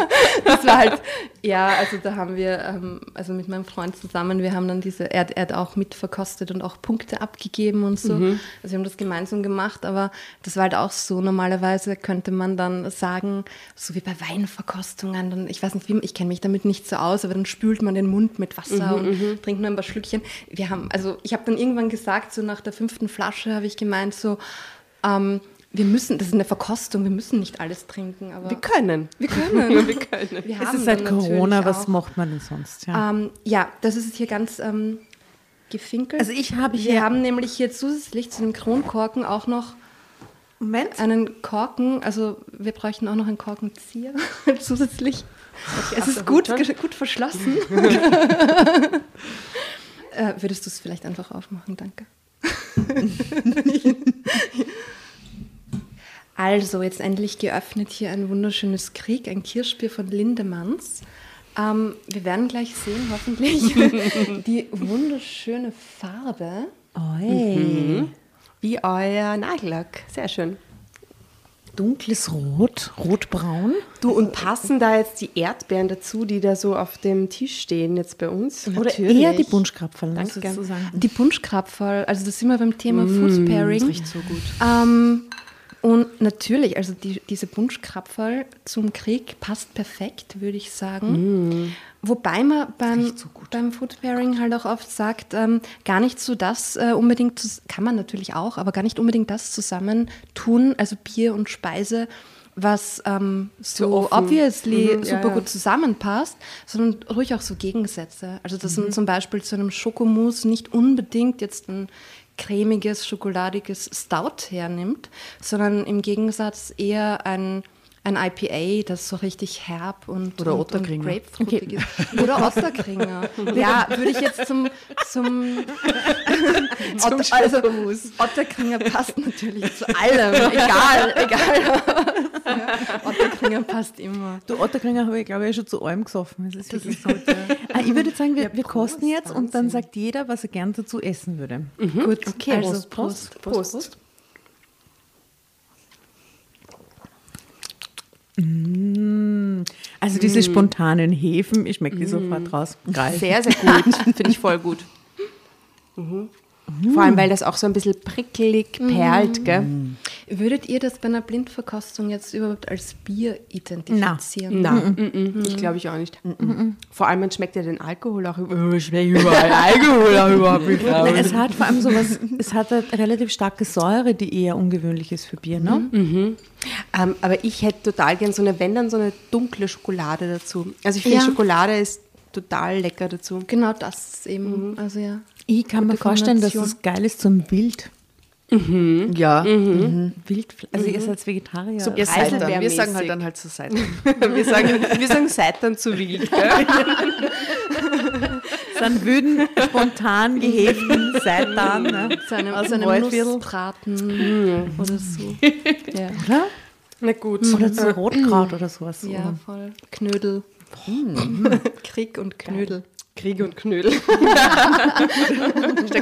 Das war halt, ja, also da haben wir, ähm, also mit meinem Freund zusammen, wir haben dann diese, er, er hat auch mitverkostet und auch Punkte abgegeben und so. Mhm. Also wir haben das gemeinsam gemacht, aber das war halt auch so, normalerweise könnte man dann sagen, so wie bei Weinverkostungen, dann, ich weiß nicht, wie, ich kenne mich damit nicht so aus, aber dann spült man den Mund mit Wasser mhm, und m-m. trinkt nur ein paar Schlückchen. Wir haben, also ich habe dann irgendwann gesagt, so nach der fünften Flasche habe ich gemeint, so, ähm, wir müssen, das ist eine Verkostung, wir müssen nicht alles trinken. Aber wir können. Wir können. wir können. Wir haben es ist seit Corona, was macht man denn sonst? Ja, ähm, ja das ist hier ganz ähm, gefinkelt. Also ich habe hier... Wir haben nämlich hier zusätzlich zu dem Kronkorken auch noch Moment. einen Korken. Also wir bräuchten auch noch einen Korkenzieher zusätzlich. Okay, es ist gut, ge- gut verschlossen. äh, würdest du es vielleicht einfach aufmachen? Danke. Also, jetzt endlich geöffnet hier ein wunderschönes Krieg, ein Kirschbier von Lindemanns. Ähm, wir werden gleich sehen, hoffentlich, die wunderschöne Farbe. Mhm. Wie euer Nagellack. Sehr schön. Dunkles Rot, rotbraun. Du, und passen da jetzt die Erdbeeren dazu, die da so auf dem Tisch stehen jetzt bei uns? Natürlich. Oder eher die Punschkrapferl. Danke, gern. Die Punschkrapferl, also da sind wir beim Thema mm, Food Pairing. Das riecht so gut. Ähm, Und natürlich, also die, diese Punschkrapferl zum Krieg passt perfekt, würde ich sagen. Mm. Wobei man beim, so beim Food Pairing halt auch oft sagt, ähm, gar nicht so das äh, unbedingt, kann man natürlich auch, aber gar nicht unbedingt das zusammentun, also Bier und Speise, was ähm, so, so obviously mhm, super ja, ja. gut zusammenpasst, sondern ruhig auch so Gegensätze. Also dass mhm. man zum Beispiel zu einem Schokomousse nicht unbedingt jetzt ein cremiges, schokoladiges Stout hernimmt, sondern im Gegensatz eher ein, ein I P A, das so richtig herb und, Oder und, und grapefruitig okay. ist. Oder Ottakringer. Ja, würde ich jetzt zum, zum, zum Ott, also, Ottakringer passt natürlich zu allem, egal, egal. Ja, Ottakringer passt immer. Du, Ottakringer habe ich, glaube ich, schon zu allem gesoffen. Das ist wirklich gut, ja. Ah, ich würde sagen, wir, ja, wir kosten Prost, jetzt Wahnsinn. Und dann sagt jeder, was er gern dazu essen würde. Mhm. Gut, okay. Also Prost, Prost, Prost. Prost. Prost. Mmh. Also mmh. diese spontanen Hefen, ich schmecke die mmh. sofort raus. Geil. Sehr, sehr gut. Finde ich voll gut. Mhm. Vor allem, weil das auch so ein bisschen prickelig perlt, mm. gell? Würdet ihr das bei einer Blindverkostung jetzt überhaupt als Bier identifizieren? Nein, Nein. Mm-mm. Mm-mm. ich glaube ich auch nicht. Mm-mm. Vor allem, man schmeckt ja den Alkohol auch überall. Ich schmecke überall Alkohol auch überhaupt nicht raus. Es hat vor allem sowas, es hat eine relativ starke Säure, die eher ungewöhnlich ist für Bier, ne? Mhm. Ähm, aber ich hätte total gern so eine, wenn dann so eine dunkle Schokolade dazu. Also ich finde, ja. Schokolade ist total lecker dazu. Genau das eben, mhm. also ja. Ich kann mir vorstellen, dass es geil ist zum Wild. Mhm. Ja. Mhm. Mhm. Wildfleisch. Also mhm. ihr seid Vegetarier. So wir sagen halt dann halt zu Seitan. wir, sagen, wir sagen Seitan zu wild. Dann würden spontan gehäften Seitan. Ne? Zu einem, aus einem Nussbraten mhm. oder so. Ja. Oder? Na gut. Oder zu Rotkraut oder sowas. Ja, oder? Voll. Knödel. Mhm. Krieg und Knödel. Geil. Krieg und Knödel. Statt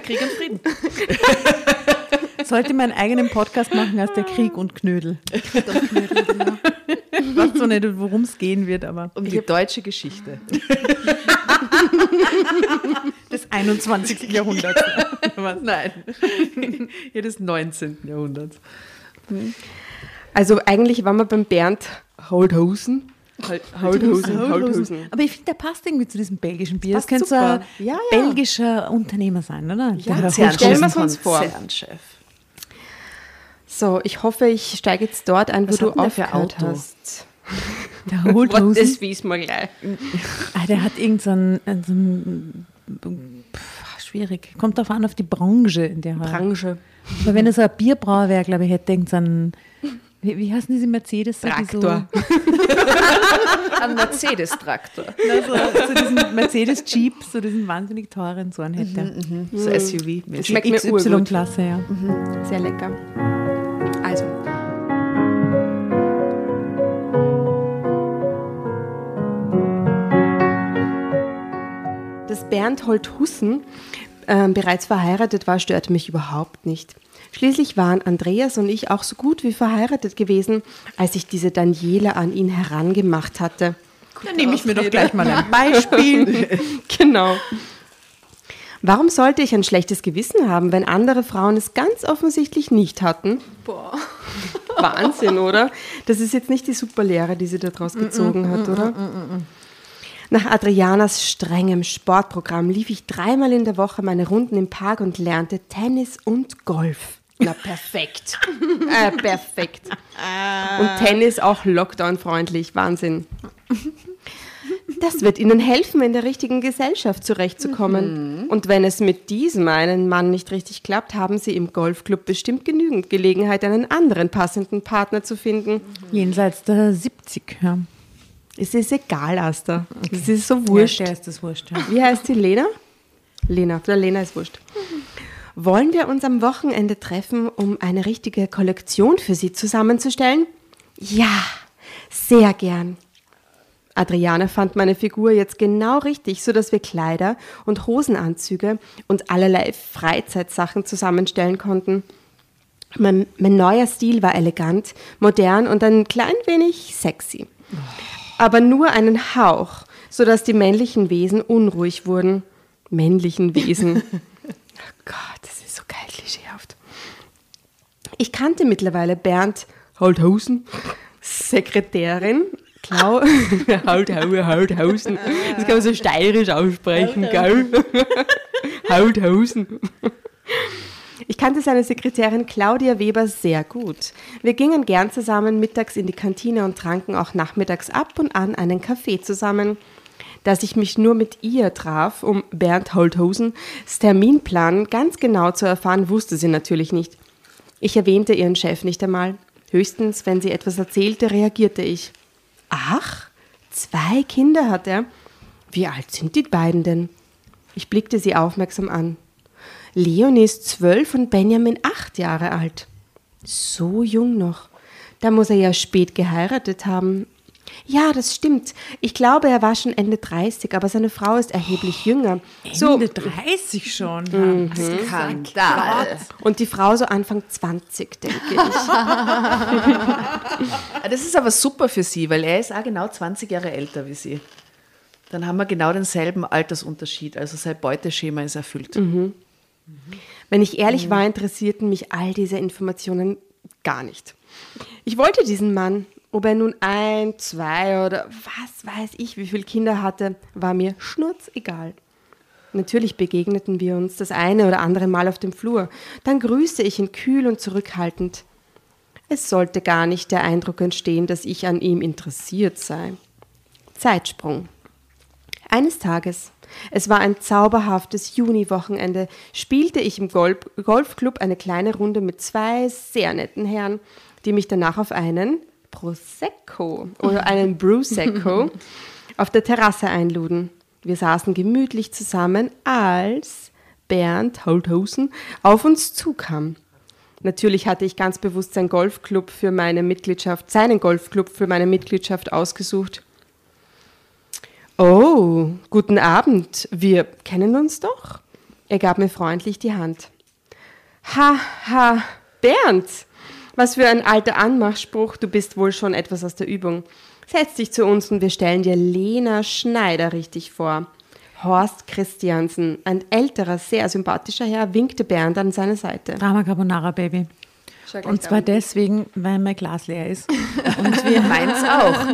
Krieg und Frieden. Sollte man einen eigenen Podcast machen als der Krieg und Knödel. Krieg und Knödel, genau. Ich weiß so nicht, worum es gehen wird, aber. Um die deutsche Geschichte. Des einundzwanzigsten Jahrhunderts. Nein. Ja, des neunzehnten Jahrhunderts. Also eigentlich waren wir beim Bernd Holthusen. Holthusen, Holthusen. Aber ich finde, der passt irgendwie zu diesem belgischen Bier. Das, das könnte so ein ja, ja. belgischer Unternehmer sein, oder? Ja, stellen wir es uns vor. So, ich hoffe, ich steige jetzt dort ein, wo Was du aufgehört hast. Der Holthusen. Das wies mal gleich. Ah, der hat irgendeinen... So so schwierig. Kommt darauf an, auf die Branche, in der er Branche. Hat. Aber wenn er so ein Bierbrauer wäre, glaube ich, hätte irgendeinen... Wie, wie heißen diese Mercedes? Traktor. Ein Mercedes-Traktor. Also, so diesen Mercedes-Jeep, so diesen wahnsinnig teuren so einen hätte. Mhm, mhm. So S U V. Schmeckt mir X Y-Klasse, ja. Mhm. Sehr lecker. Also. Dass Bernd Holthusen äh, bereits verheiratet war, stört mich überhaupt nicht. Schließlich waren Andreas und ich auch so gut wie verheiratet gewesen, als ich diese Daniela an ihn herangemacht hatte. Gut, dann nehme ich mir doch gleich mal ein Beispiel. Genau. Warum sollte ich ein schlechtes Gewissen haben, wenn andere Frauen es ganz offensichtlich nicht hatten? Boah. Wahnsinn, oder? Das ist jetzt nicht die Superlehre, die sie da draus gezogen hat, oder? Nach Adrianas strengem Sportprogramm lief ich dreimal in der Woche meine Runden im Park und lernte Tennis und Golf. Na, perfekt. äh, perfekt. Und Tennis auch Lockdown-freundlich. Wahnsinn. Das wird Ihnen helfen, in der richtigen Gesellschaft zurechtzukommen. Mhm. Und wenn es mit diesem einen Mann nicht richtig klappt, haben Sie im Golfclub bestimmt genügend Gelegenheit, einen anderen passenden Partner zu finden. Jenseits der siebzig, ja. Es ist egal, Asta. Okay. Es ist so wurscht. Ja, der ist das wurscht. Ja. Wie heißt die Lena? Lena. Der Lena ist wurscht. Wollen wir uns am Wochenende treffen, um eine richtige Kollektion für Sie zusammenzustellen? Ja, sehr gern. Adriana fand meine Figur jetzt genau richtig, sodass wir Kleider und Hosenanzüge und allerlei Freizeitsachen zusammenstellen konnten. Mein, mein neuer Stil war elegant, modern und ein klein wenig sexy. Oh. Aber nur einen Hauch, sodass die männlichen Wesen unruhig wurden. Männlichen Wesen. Oh Gott, das ist so geil klischeehaft. Ich kannte mittlerweile Bernd Holthusen, Sekretärin. Klau, Holthusen, Holthusen. Das kann man so steirisch aussprechen, gell? Holthusen. Ich kannte seine Sekretärin Claudia Weber sehr gut. Wir gingen gern zusammen mittags in die Kantine und tranken auch nachmittags ab und an einen Kaffee zusammen. Dass ich mich nur mit ihr traf, um Bernd Holthusens Terminplan ganz genau zu erfahren, wusste sie natürlich nicht. Ich erwähnte ihren Chef nicht einmal. Höchstens, wenn sie etwas erzählte, reagierte ich. Ach, zwei Kinder hat er. Wie alt sind die beiden denn? Ich blickte sie aufmerksam an. Leonie ist zwölf und Benjamin acht Jahre alt. So jung noch. Da muss er ja spät geheiratet haben. Ja, das stimmt. Ich glaube, er war schon Ende dreißig, aber seine Frau ist erheblich oh, jünger. Ende so, dreißig schon? Mhm. Das ist ein Skandal. Und die Frau so Anfang zwanzig, denke ich. Das ist aber super für sie, weil er ist auch genau zwanzig Jahre älter wie sie. Dann haben wir genau denselben Altersunterschied. Also sein Beuteschema ist erfüllt. Mhm. Wenn ich ehrlich mhm. war, interessierten mich all diese Informationen gar nicht. Ich wollte diesen Mann. Ob er nun ein, zwei oder was weiß ich, wie viele Kinder hatte, war mir schnurzegal. Natürlich begegneten wir uns das eine oder andere Mal auf dem Flur. Dann grüßte ich ihn kühl und zurückhaltend. Es sollte gar nicht der Eindruck entstehen, dass ich an ihm interessiert sei. Zeitsprung. Eines Tages, es war ein zauberhaftes Juniwochenende, spielte ich im Golf- Golfclub eine kleine Runde mit zwei sehr netten Herren, die mich danach auf einen Prosecco oder einen Brewsecco auf der Terrasse einluden. Wir saßen gemütlich zusammen, als Bernd Holthusen auf uns zukam. Natürlich hatte ich ganz bewusst seinen Golfclub für meine Mitgliedschaft, seinen Golfclub für meine Mitgliedschaft ausgesucht. Oh, guten Abend, wir kennen uns doch. Er gab mir freundlich die Hand. Ha, ha, Bernd! Was für ein alter Anmachspruch, du bist wohl schon etwas aus der Übung. Setz dich zu uns und wir stellen dir Lena Schneider richtig vor. Horst Christiansen, ein älterer, sehr sympathischer Herr, winkte Bernd an seine Seite. Drama Carbonara, Baby. Und zwar deswegen, weil mein Glas leer ist. Und wir meins auch.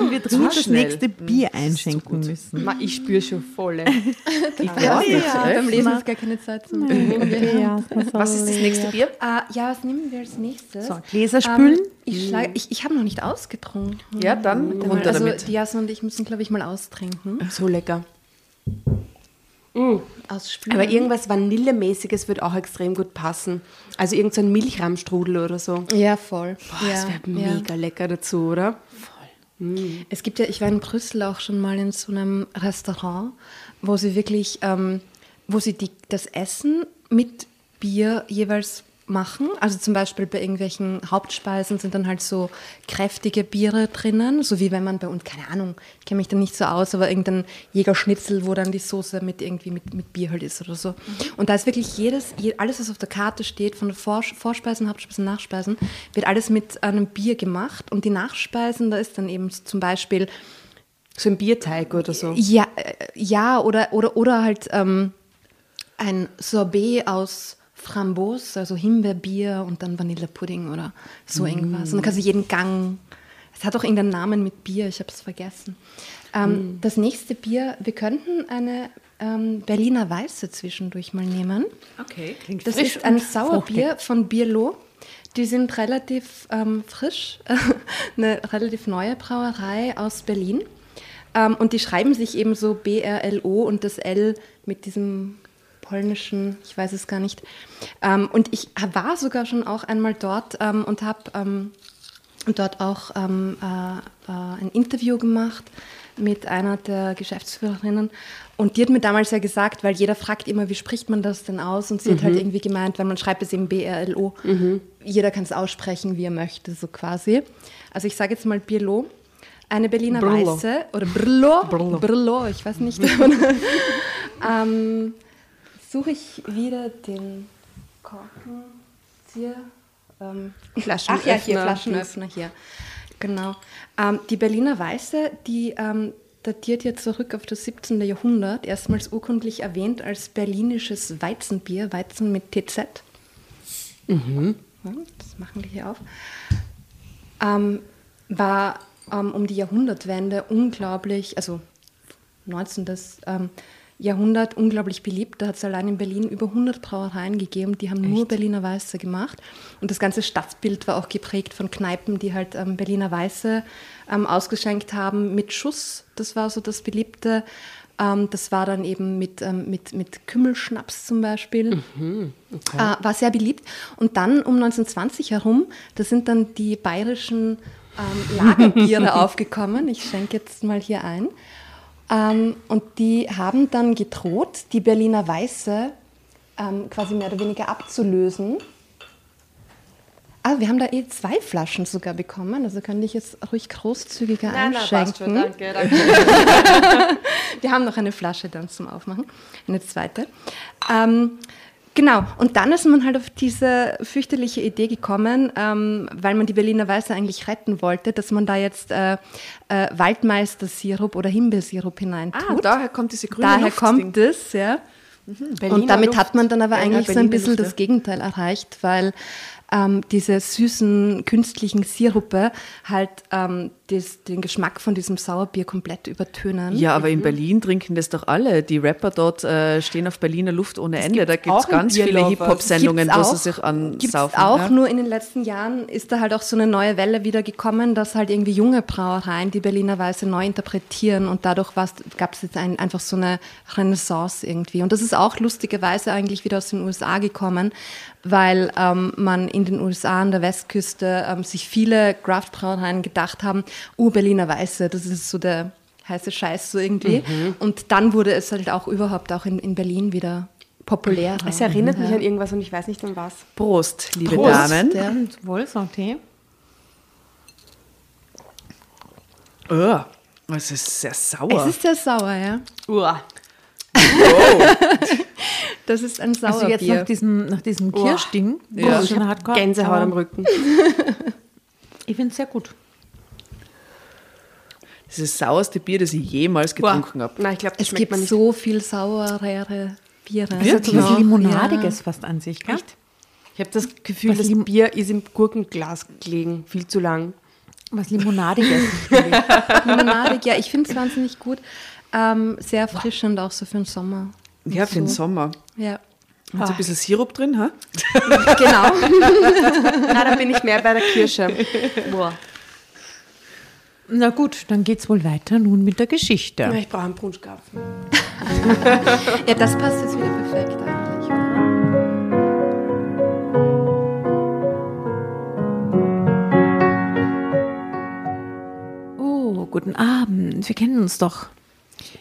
Und wir dringend das nächste Bier einschenken müssen. Ich spüre schon voll. Ich ja, ja. Beim Lesen ist gar keine Zeit zu machen. Was ist das nächste Bier? Uh, ja, was nehmen wir als nächstes? So, Gläser spülen. Um, ich schlag, ich, ich habe noch nicht ausgetrunken. Ja, dann runter damit. Also, damit. Die Jasna und ich müssen, glaube ich, mal austrinken. So lecker. Mm. Aber irgendwas Vanillemäßiges wird auch extrem gut passen. Also irgend so ein Milchrahmstrudel oder so. Ja, voll. Boah, ja. Das wäre mega ja. lecker dazu, oder? Voll. Mm. Es gibt ja, ich war in Brüssel auch schon mal in so einem Restaurant, wo sie wirklich, ähm, wo sie die, das Essen mit Bier jeweils machen. Also zum Beispiel bei irgendwelchen Hauptspeisen sind dann halt so kräftige Biere drinnen, so wie wenn man bei uns, keine Ahnung, ich kenne mich da nicht so aus, aber irgendein Jägerschnitzel, wo dann die Soße mit irgendwie mit, mit Bier halt ist oder so. Und da ist wirklich jedes, alles, was auf der Karte steht, von Vor- Vorspeisen, Hauptspeisen, Nachspeisen, wird alles mit einem Bier gemacht. Und die Nachspeisen, da ist dann eben zum Beispiel so ein Bierteig oder so. Ja, ja oder, oder, oder halt ähm, ein Sorbet aus Frambos, also Himbeerbier und dann Vanillepudding oder so mm. irgendwas. Und dann kannst du jeden Gang, es hat auch irgendeinen Namen mit Bier, ich habe es vergessen. Ähm, mm. Das nächste Bier, wir könnten eine ähm, Berliner Weiße zwischendurch mal nehmen. Okay, klingt das frisch. Das ist ein Sauerbier fruchtig. Von Beer. Die sind relativ ähm, frisch, eine relativ neue Brauerei aus Berlin. Ähm, und die schreiben sich eben so B R L O und das L mit diesem polnischen, ich weiß es gar nicht. Ähm, und ich war sogar schon auch einmal dort ähm, und habe ähm, dort auch ähm, äh, äh, ein Interview gemacht mit einer der Geschäftsführerinnen. Und die hat mir damals ja gesagt, weil jeder fragt immer, wie spricht man das denn aus? Und sie mhm. hat halt irgendwie gemeint, weil man schreibt es eben B R L O. Mhm. Jeder kann es aussprechen, wie er möchte, so quasi. Also ich sage jetzt mal Brlo. Eine Berliner Brlo. Weiße oder Brlo. Brlo. Brlo, ich weiß nicht. ähm, Suche ich wieder den Korkenzieher. Ähm, Flaschenöffner. Ach ja, hier, Flaschenöffner hier. Genau. Ähm, die Berliner Weiße, die ähm, datiert ja zurück auf das siebzehnten. Jahrhundert, erstmals urkundlich erwähnt als berlinisches Weizenbier, Weizen mit T Z. Mhm. das machen wir hier auf, ähm, war ähm, um die Jahrhundertwende unglaublich, also neunzehnten Ähm, Jahrhundert unglaublich beliebt. Da hat es allein in Berlin über hundert Brauereien gegeben, die haben Echt? nur Berliner Weiße gemacht. Und das ganze Stadtbild war auch geprägt von Kneipen, die halt ähm, Berliner Weiße ähm, ausgeschenkt haben mit Schuss. Das war so das Beliebte. Ähm, das war dann eben mit, ähm, mit, mit Kümmelschnaps zum Beispiel. Mhm, okay. äh, war sehr beliebt. Und dann um neunzehnhundertzwanzig herum, da sind dann die bayerischen ähm, Lagerbiere aufgekommen. Ich schenke jetzt mal hier ein. Ähm, und die haben dann gedroht, die Berliner Weiße ähm, quasi mehr oder weniger abzulösen. Ah, wir haben da eh zwei Flaschen sogar bekommen, also kann ich jetzt ruhig großzügiger nein, einschenken. Nein, passt schon, danke, danke. Wir haben noch eine Flasche dann zum Aufmachen, eine zweite. Ähm, Genau, und dann ist man halt auf diese fürchterliche Idee gekommen, ähm, weil man die Berliner Weiße eigentlich retten wollte, dass man da jetzt äh, äh, Waldmeistersirup oder Himbeersirup hineintut. Ah, daher kommt diese grüne Daher Luft kommt Ding. das, ja. Mhm. Und damit Luft. hat man dann aber ja, eigentlich ja, so ein bisschen Luft, das ja. Gegenteil erreicht, weil ähm, diese süßen, künstlichen Sirupe halt ähm, des, den Geschmack von diesem Sauerbier komplett übertönen. Ja, aber mhm. in Berlin trinken das doch alle. Die Rapper dort äh, stehen auf Berliner Luft ohne das Ende. Gibt's da gibt es ganz viele Hip-Hop-Sendungen, wo sie sich ansaufen. Gibt's auch, ja? Nur in den letzten Jahren ist da halt auch so eine neue Welle wieder gekommen, dass halt irgendwie junge Brauereien die Berliner Weiße neu interpretieren und dadurch gab es jetzt ein, einfach so eine Renaissance irgendwie. Und das ist auch lustigerweise eigentlich wieder aus den U S A gekommen, weil ähm, man in den U S A an der Westküste ähm, sich viele Craft-Brauereien gedacht haben, oh, Berliner Weiße, das ist so der heiße Scheiß so irgendwie. Mhm. Und dann wurde es halt auch überhaupt auch in, in Berlin wieder populär. Es erinnert mhm. mich an irgendwas und ich weiß nicht an was. Prost, liebe Prost, Damen. Ja. Wohl, Santé. Oh, es ist sehr sauer. Es ist sehr sauer, ja. Uah. Wow. Das ist ein Sauerbier. Also jetzt nach diesem, nach diesem oh. Kirschding. Ja. Ich habe Gänsehaut am Rücken. Ich finde es sehr gut. Das ist das sauerste Bier, das ich jemals getrunken wow. habe. Es gibt man nicht. so viel saurere Biere. Es hat etwas Limonadiges ja. fast an sich, gell? Echt? Ich habe das Gefühl, Was das Lim- Bier ist im Gurkenglas gelegen, viel zu lang. Was Limonadiges. Limonadig, ja, ich finde es wahnsinnig gut. Ähm, sehr erfrischend wow. auch so für den Sommer. Ja, für so. den Sommer. Ja. Hat ah. so ein bisschen Sirup drin, ha? Genau. Na, dann bin ich mehr bei der Kirsche. Boah. Na gut, dann geht's wohl weiter nun mit der Geschichte. Ja, ich brauche einen Brunschkarpfen. Ja, das passt jetzt wieder perfekt eigentlich. Oh, guten Abend, wir kennen uns doch.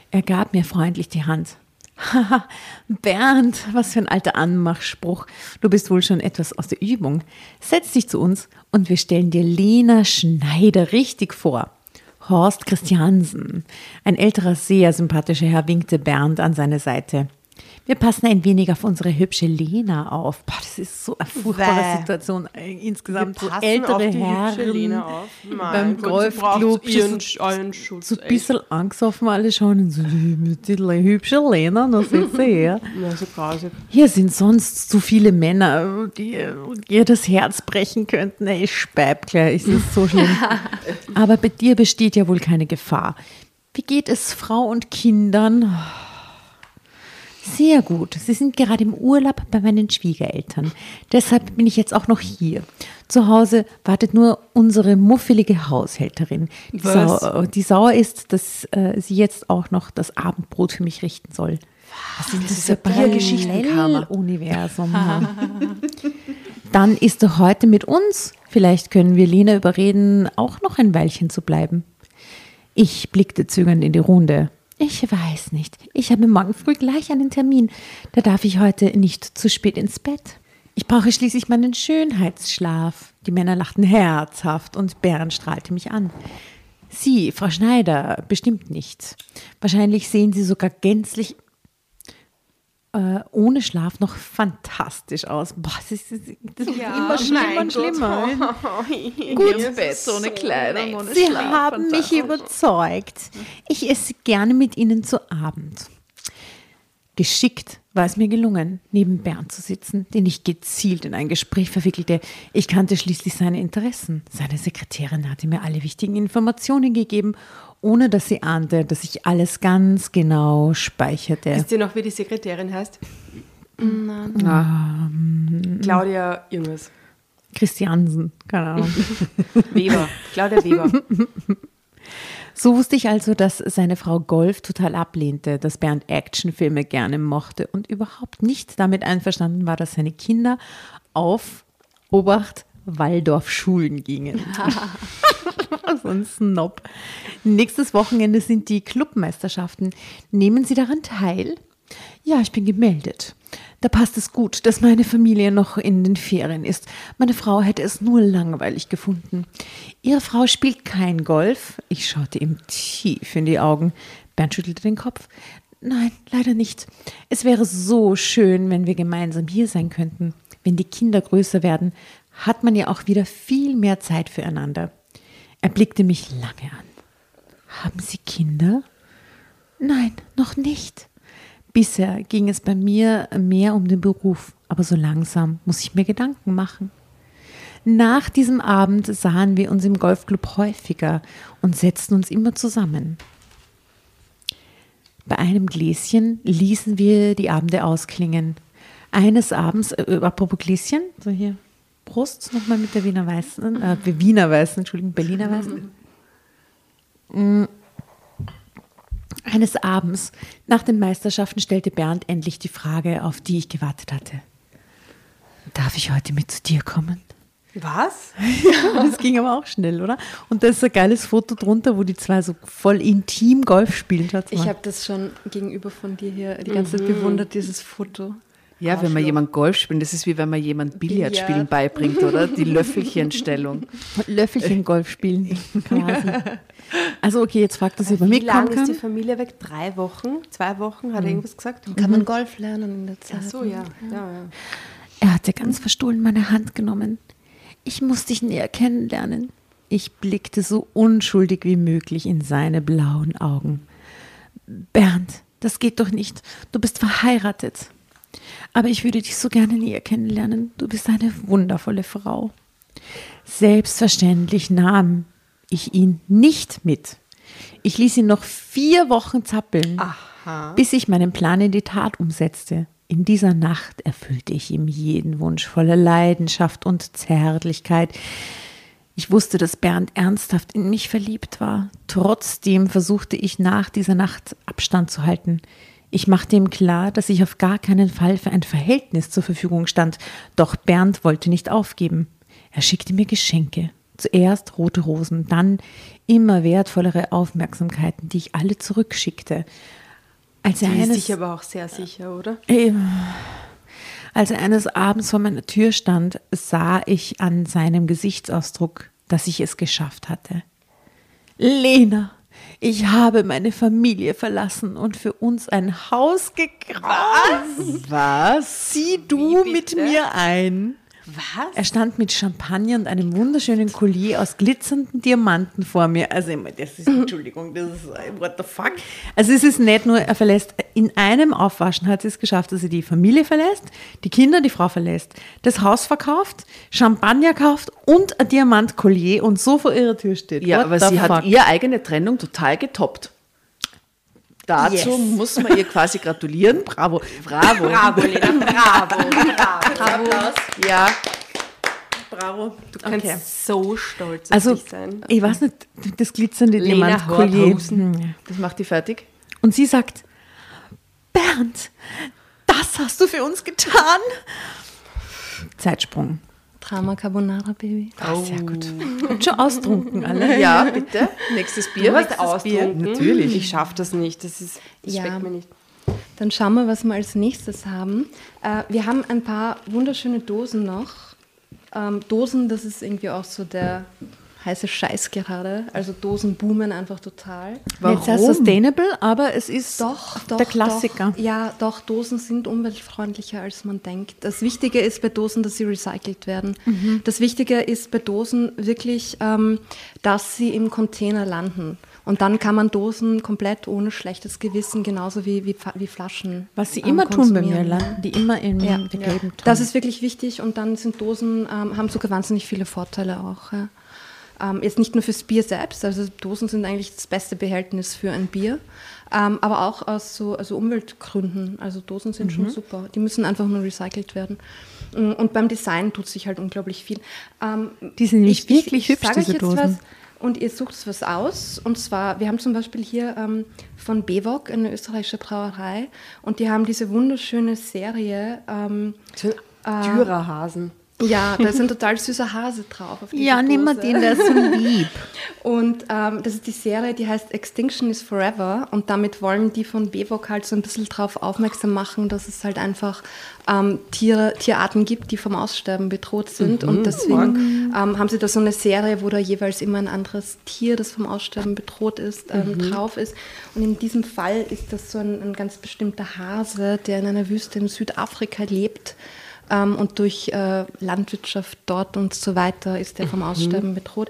Er gab mir freundlich die Hand. Haha, Bernd, was für ein alter Anmachspruch. Du bist wohl schon etwas aus der Übung. Setz dich zu uns und wir stellen dir Lena Schneider richtig vor. Horst Christiansen. Ein älterer, sehr sympathischer Herr winkte Bernd an seine Seite. Wir passen ein wenig auf unsere hübsche Lena auf. Boah, das ist so eine furchtbare Situation insgesamt. Wir so ältere Herren auf. Beim Golfclub so, so ein bisschen angesoffen alle schauen. So, die hübsche Lena, da sitzt sie her. Ja, so grausig. Hier sind sonst zu viele Männer, die ihr das Herz brechen könnten. Ich speib gleich, es ist so schlimm. Aber bei dir besteht ja wohl keine Gefahr. Wie geht es Frau und Kindern? Sehr gut. Sie sind gerade im Urlaub bei meinen Schwiegereltern. Deshalb bin ich jetzt auch noch hier. Zu Hause wartet nur unsere muffelige Haushälterin, die, sau- die sauer ist, dass äh, sie jetzt auch noch das Abendbrot für mich richten soll. Was sind das, das für Biergeschichten-Universum? Dann isst du heute mit uns. Vielleicht können wir Lena überreden, auch noch ein Weilchen zu bleiben. Ich blickte zögernd in die Runde. Ich weiß nicht. Ich habe morgen früh gleich einen Termin. Da darf ich heute nicht zu spät ins Bett. Ich brauche schließlich meinen Schönheitsschlaf. Die Männer lachten herzhaft und Bernd strahlte mich an. Sie, Frau Schneider, bestimmt nicht. Wahrscheinlich sehen Sie sogar gänzlich äh, ohne Schlaf noch fantastisch aus. Boah, das ist, das ist ja, immer schlimmer und schlimmer. Oh, gut, im Bett, so ohne Kleidung, ohne Sie Schlaf, haben mich überzeugt. Ich esse gerne mit Ihnen zu Abend. Geschickt war es mir gelungen, neben Bernd zu sitzen, den ich gezielt in ein Gespräch verwickelte. Ich kannte schließlich seine Interessen. Seine Sekretärin hatte mir alle wichtigen Informationen gegeben, ohne dass sie ahnte, dass ich alles ganz genau speicherte. Wisst ihr noch, wie die Sekretärin heißt? Nein. Ähm, Claudia irgendwas. Christiansen, keine Ahnung. Weber, Claudia Weber. So wusste ich also, dass seine Frau Golf total ablehnte, dass Bernd Actionfilme gerne mochte und überhaupt nicht damit einverstanden war, dass seine Kinder auf, Obacht, Waldorfschulen gingen. So ein Snob. Nächstes Wochenende sind die Clubmeisterschaften. Nehmen Sie daran teil? Ja, ich bin gemeldet. Da passt es gut, dass meine Familie noch in den Ferien ist. Meine Frau hätte es nur langweilig gefunden. Ihre Frau spielt kein Golf. Ich schaute ihm tief in die Augen. Bernd schüttelte den Kopf. Nein, leider nicht. Es wäre so schön, wenn wir gemeinsam hier sein könnten. Wenn die Kinder größer werden, hat man ja auch wieder viel mehr Zeit füreinander. Er blickte mich lange an. Haben Sie Kinder? Nein, noch nicht. Bisher ging es bei mir mehr um den Beruf, aber so langsam muss ich mir Gedanken machen. Nach diesem Abend sahen wir uns im Golfclub häufiger und setzten uns immer zusammen. Bei einem Gläschen ließen wir die Abende ausklingen. Eines Abends, äh, apropos Gläschen, so hier, Prost, nochmal mit der Wiener Weißen, äh, Wiener Weißen, Entschuldigung, Berliner Weißen. Mm. Eines Abends nach den Meisterschaften stellte Bernd endlich die Frage, auf die ich gewartet hatte. Darf ich heute mit zu dir kommen? Was? Ja, das ging aber auch schnell, oder? Und da ist ein geiles Foto drunter, wo die zwei so voll intim Golf spielen. Ich habe das schon gegenüber von dir hier die ganze mhm. Zeit bewundert, dieses Foto. Ja, wenn man jemand Golf spielt, das ist wie wenn man jemand Billard spielen beibringt, oder? Die Löffelchenstellung. Löffelchen Golf spielen, quasi. Also okay, jetzt fragt er sich, ob er mitkommen kann. Wie lange ist die Familie weg? Drei Wochen? Zwei Wochen? Hat er irgendwas gesagt? Kann man Golf lernen in der Zeit? Ach so, ja. ja, ja. Er hatte ganz verstohlen meine Hand genommen. Ich muss dich näher kennenlernen. Ich blickte so unschuldig wie möglich in seine blauen Augen. Bernd, das geht doch nicht. Du bist verheiratet. Aber ich würde dich so gerne näher kennenlernen. Du bist eine wundervolle Frau. Selbstverständlich nahm ich ihn nicht mit. Ich ließ ihn noch vier Wochen zappeln, Aha. bis ich meinen Plan in die Tat umsetzte. In dieser Nacht erfüllte ich ihm jeden Wunsch voller Leidenschaft und Zärtlichkeit. Ich wusste, dass Bernd ernsthaft in mich verliebt war. Trotzdem versuchte ich nach dieser Nacht Abstand zu halten. Ich machte ihm klar, dass ich auf gar keinen Fall für ein Verhältnis zur Verfügung stand. Doch Bernd wollte nicht aufgeben. Er schickte mir Geschenke. Zuerst rote Rosen, dann immer wertvollere Aufmerksamkeiten, die ich alle zurückschickte. Als er eines, ist sich aber auch sehr sicher, oder? Eben. Als er eines Abends vor meiner Tür stand, sah ich an seinem Gesichtsausdruck, dass ich es geschafft hatte. Lena! Ich habe meine Familie verlassen und für uns ein Haus gekauft. Was? Zieh du mit mir ein. Was? Er stand mit Champagner und einem wunderschönen Collier aus glitzernden Diamanten vor mir. Also, das ist, Entschuldigung, das ist, what the fuck? Also, es ist nicht nur, er verlässt, in einem Aufwaschen hat sie es geschafft, dass sie die Familie verlässt, die Kinder, die Frau verlässt, das Haus verkauft, Champagner kauft und ein Diamantcollier und so vor ihrer Tür steht. Ja, what aber sie fuck? Hat ihre eigene Trennung total getoppt. Dazu yes. muss man ihr quasi gratulieren. Bravo, bravo. Bravo, Lena, bravo, bravo. Bravo. Ja. Bravo. Du kannst okay. so stolz auf also, dich sein. Ich weiß nicht, das glitzernde Diamantkollier. Das macht die fertig. Und sie sagt, Bernd, das hast du für uns getan. Zeitsprung. Drama Carbonara, Baby. Oh. Sehr gut. Und schon austrunken alle. Ja, bitte. Nächstes Bier. Du hast austrunken. Natürlich. Ich schaffe das nicht. Das, ist, das ja. schmeckt mir nicht. Dann schauen wir, was wir als nächstes haben. Äh, wir haben ein paar wunderschöne Dosen noch. Ähm, Dosen, das ist irgendwie auch so der heiße Scheiß gerade. Also Dosen boomen einfach total. Warum? Nicht sehr sustainable, aber es ist doch, doch der Klassiker. Doch, ja, doch, Dosen sind umweltfreundlicher, als man denkt. Das Wichtige ist bei Dosen, dass sie recycelt werden. Mhm. Das Wichtige ist bei Dosen wirklich, ähm, dass sie im Container landen. Und dann kann man Dosen komplett ohne schlechtes Gewissen, genauso wie, wie, wie Flaschen. Was sie ähm, immer konsumieren. Tun bei mir, landen die immer in ja. der ja. gelben Tonne. Das ist wirklich wichtig und dann sind Dosen, ähm, haben sogar wahnsinnig viele Vorteile auch. Ja. Ähm, jetzt nicht nur fürs Bier selbst, also Dosen sind eigentlich das beste Behältnis für ein Bier, ähm, aber auch aus so also Umweltgründen. Also Dosen sind mhm. schon super, die müssen einfach nur recycelt werden. Und beim Design tut sich halt unglaublich viel. Ähm, die sind nämlich ich, wirklich ich, hübsch, sag diese ich jetzt Dosen. Was, und ihr sucht was aus. Und zwar, wir haben zum Beispiel hier ähm, von Bewok, eine österreichische Brauerei, und die haben diese wunderschöne Serie. Ähm, Dürerhasen. Äh, ja, da ist ein total süßer Hase drauf. Auf ja, Dose. Nehmen wir den, der ist so lieb. Und ähm, das ist die Serie, die heißt Extinction is Forever. Und damit wollen die von Bewok halt so ein bisschen drauf aufmerksam machen, dass es halt einfach ähm, Tiere, Tierarten gibt, die vom Aussterben bedroht sind. Mhm. Und deswegen ähm, haben sie da so eine Serie, wo da jeweils immer ein anderes Tier, das vom Aussterben bedroht ist, ähm, mhm. drauf ist. Und in diesem Fall ist das so ein, ein ganz bestimmter Hase, der in einer Wüste in Südafrika lebt. Um, und durch äh, Landwirtschaft dort und so weiter ist der vom Aussterben mhm. bedroht.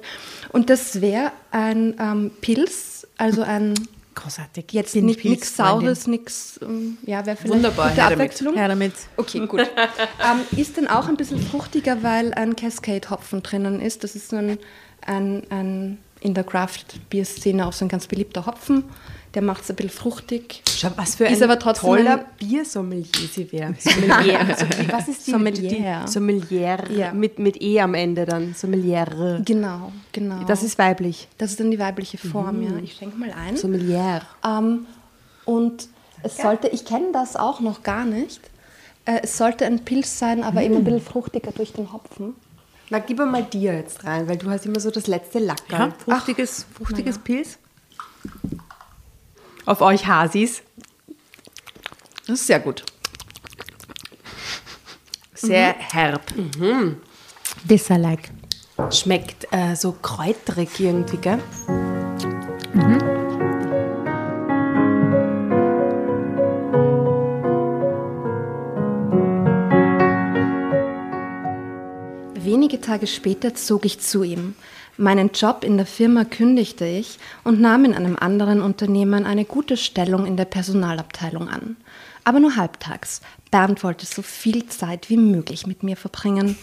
Und das wäre ein ähm, Pilz, also ein großartig. Jetzt nichts Saures, nichts, ähm, ja, wäre vielleicht wunderbar, gute Abwechslung. Her damit. Okay, gut. ähm, ist dann auch ein bisschen fruchtiger, weil ein Cascade-Hopfen drinnen ist. Das ist so ein, ein, ein in der Craft-Bier-Szene auch so ein ganz beliebter Hopfen. Der macht es ein bisschen fruchtig. Schau, was für ist ein toller Biersommelier sie wäre. Sommelier. Was ist die? Sommelier. Sommelier. Ja. Mit, mit E am Ende dann. Sommelier. Genau, genau. Das ist weiblich. Das ist dann die weibliche Form, mhm. ja. Ich schenke mal ein. Sommelier. Ähm, und es sollte, ich kenne das auch noch gar nicht, äh, es sollte ein Pilz sein, aber mhm. eben ein bisschen fruchtiger durch den Hopfen. Na, gib mal dir jetzt rein, weil du hast immer so das letzte Lackerl. Ja, fruchtiges Ach, fruchtiges ja. Pilz. Auf euch Hasis. Das ist sehr gut. Sehr mhm. herb. Mhm. Bitter-like. Schmeckt äh, so kräutrig irgendwie, gell? Mhm. Wenige Tage später zog ich zu ihm. Meinen Job in der Firma kündigte ich und nahm in einem anderen Unternehmen eine gute Stellung in der Personalabteilung an. Aber nur halbtags. Bernd wollte so viel Zeit wie möglich mit mir verbringen.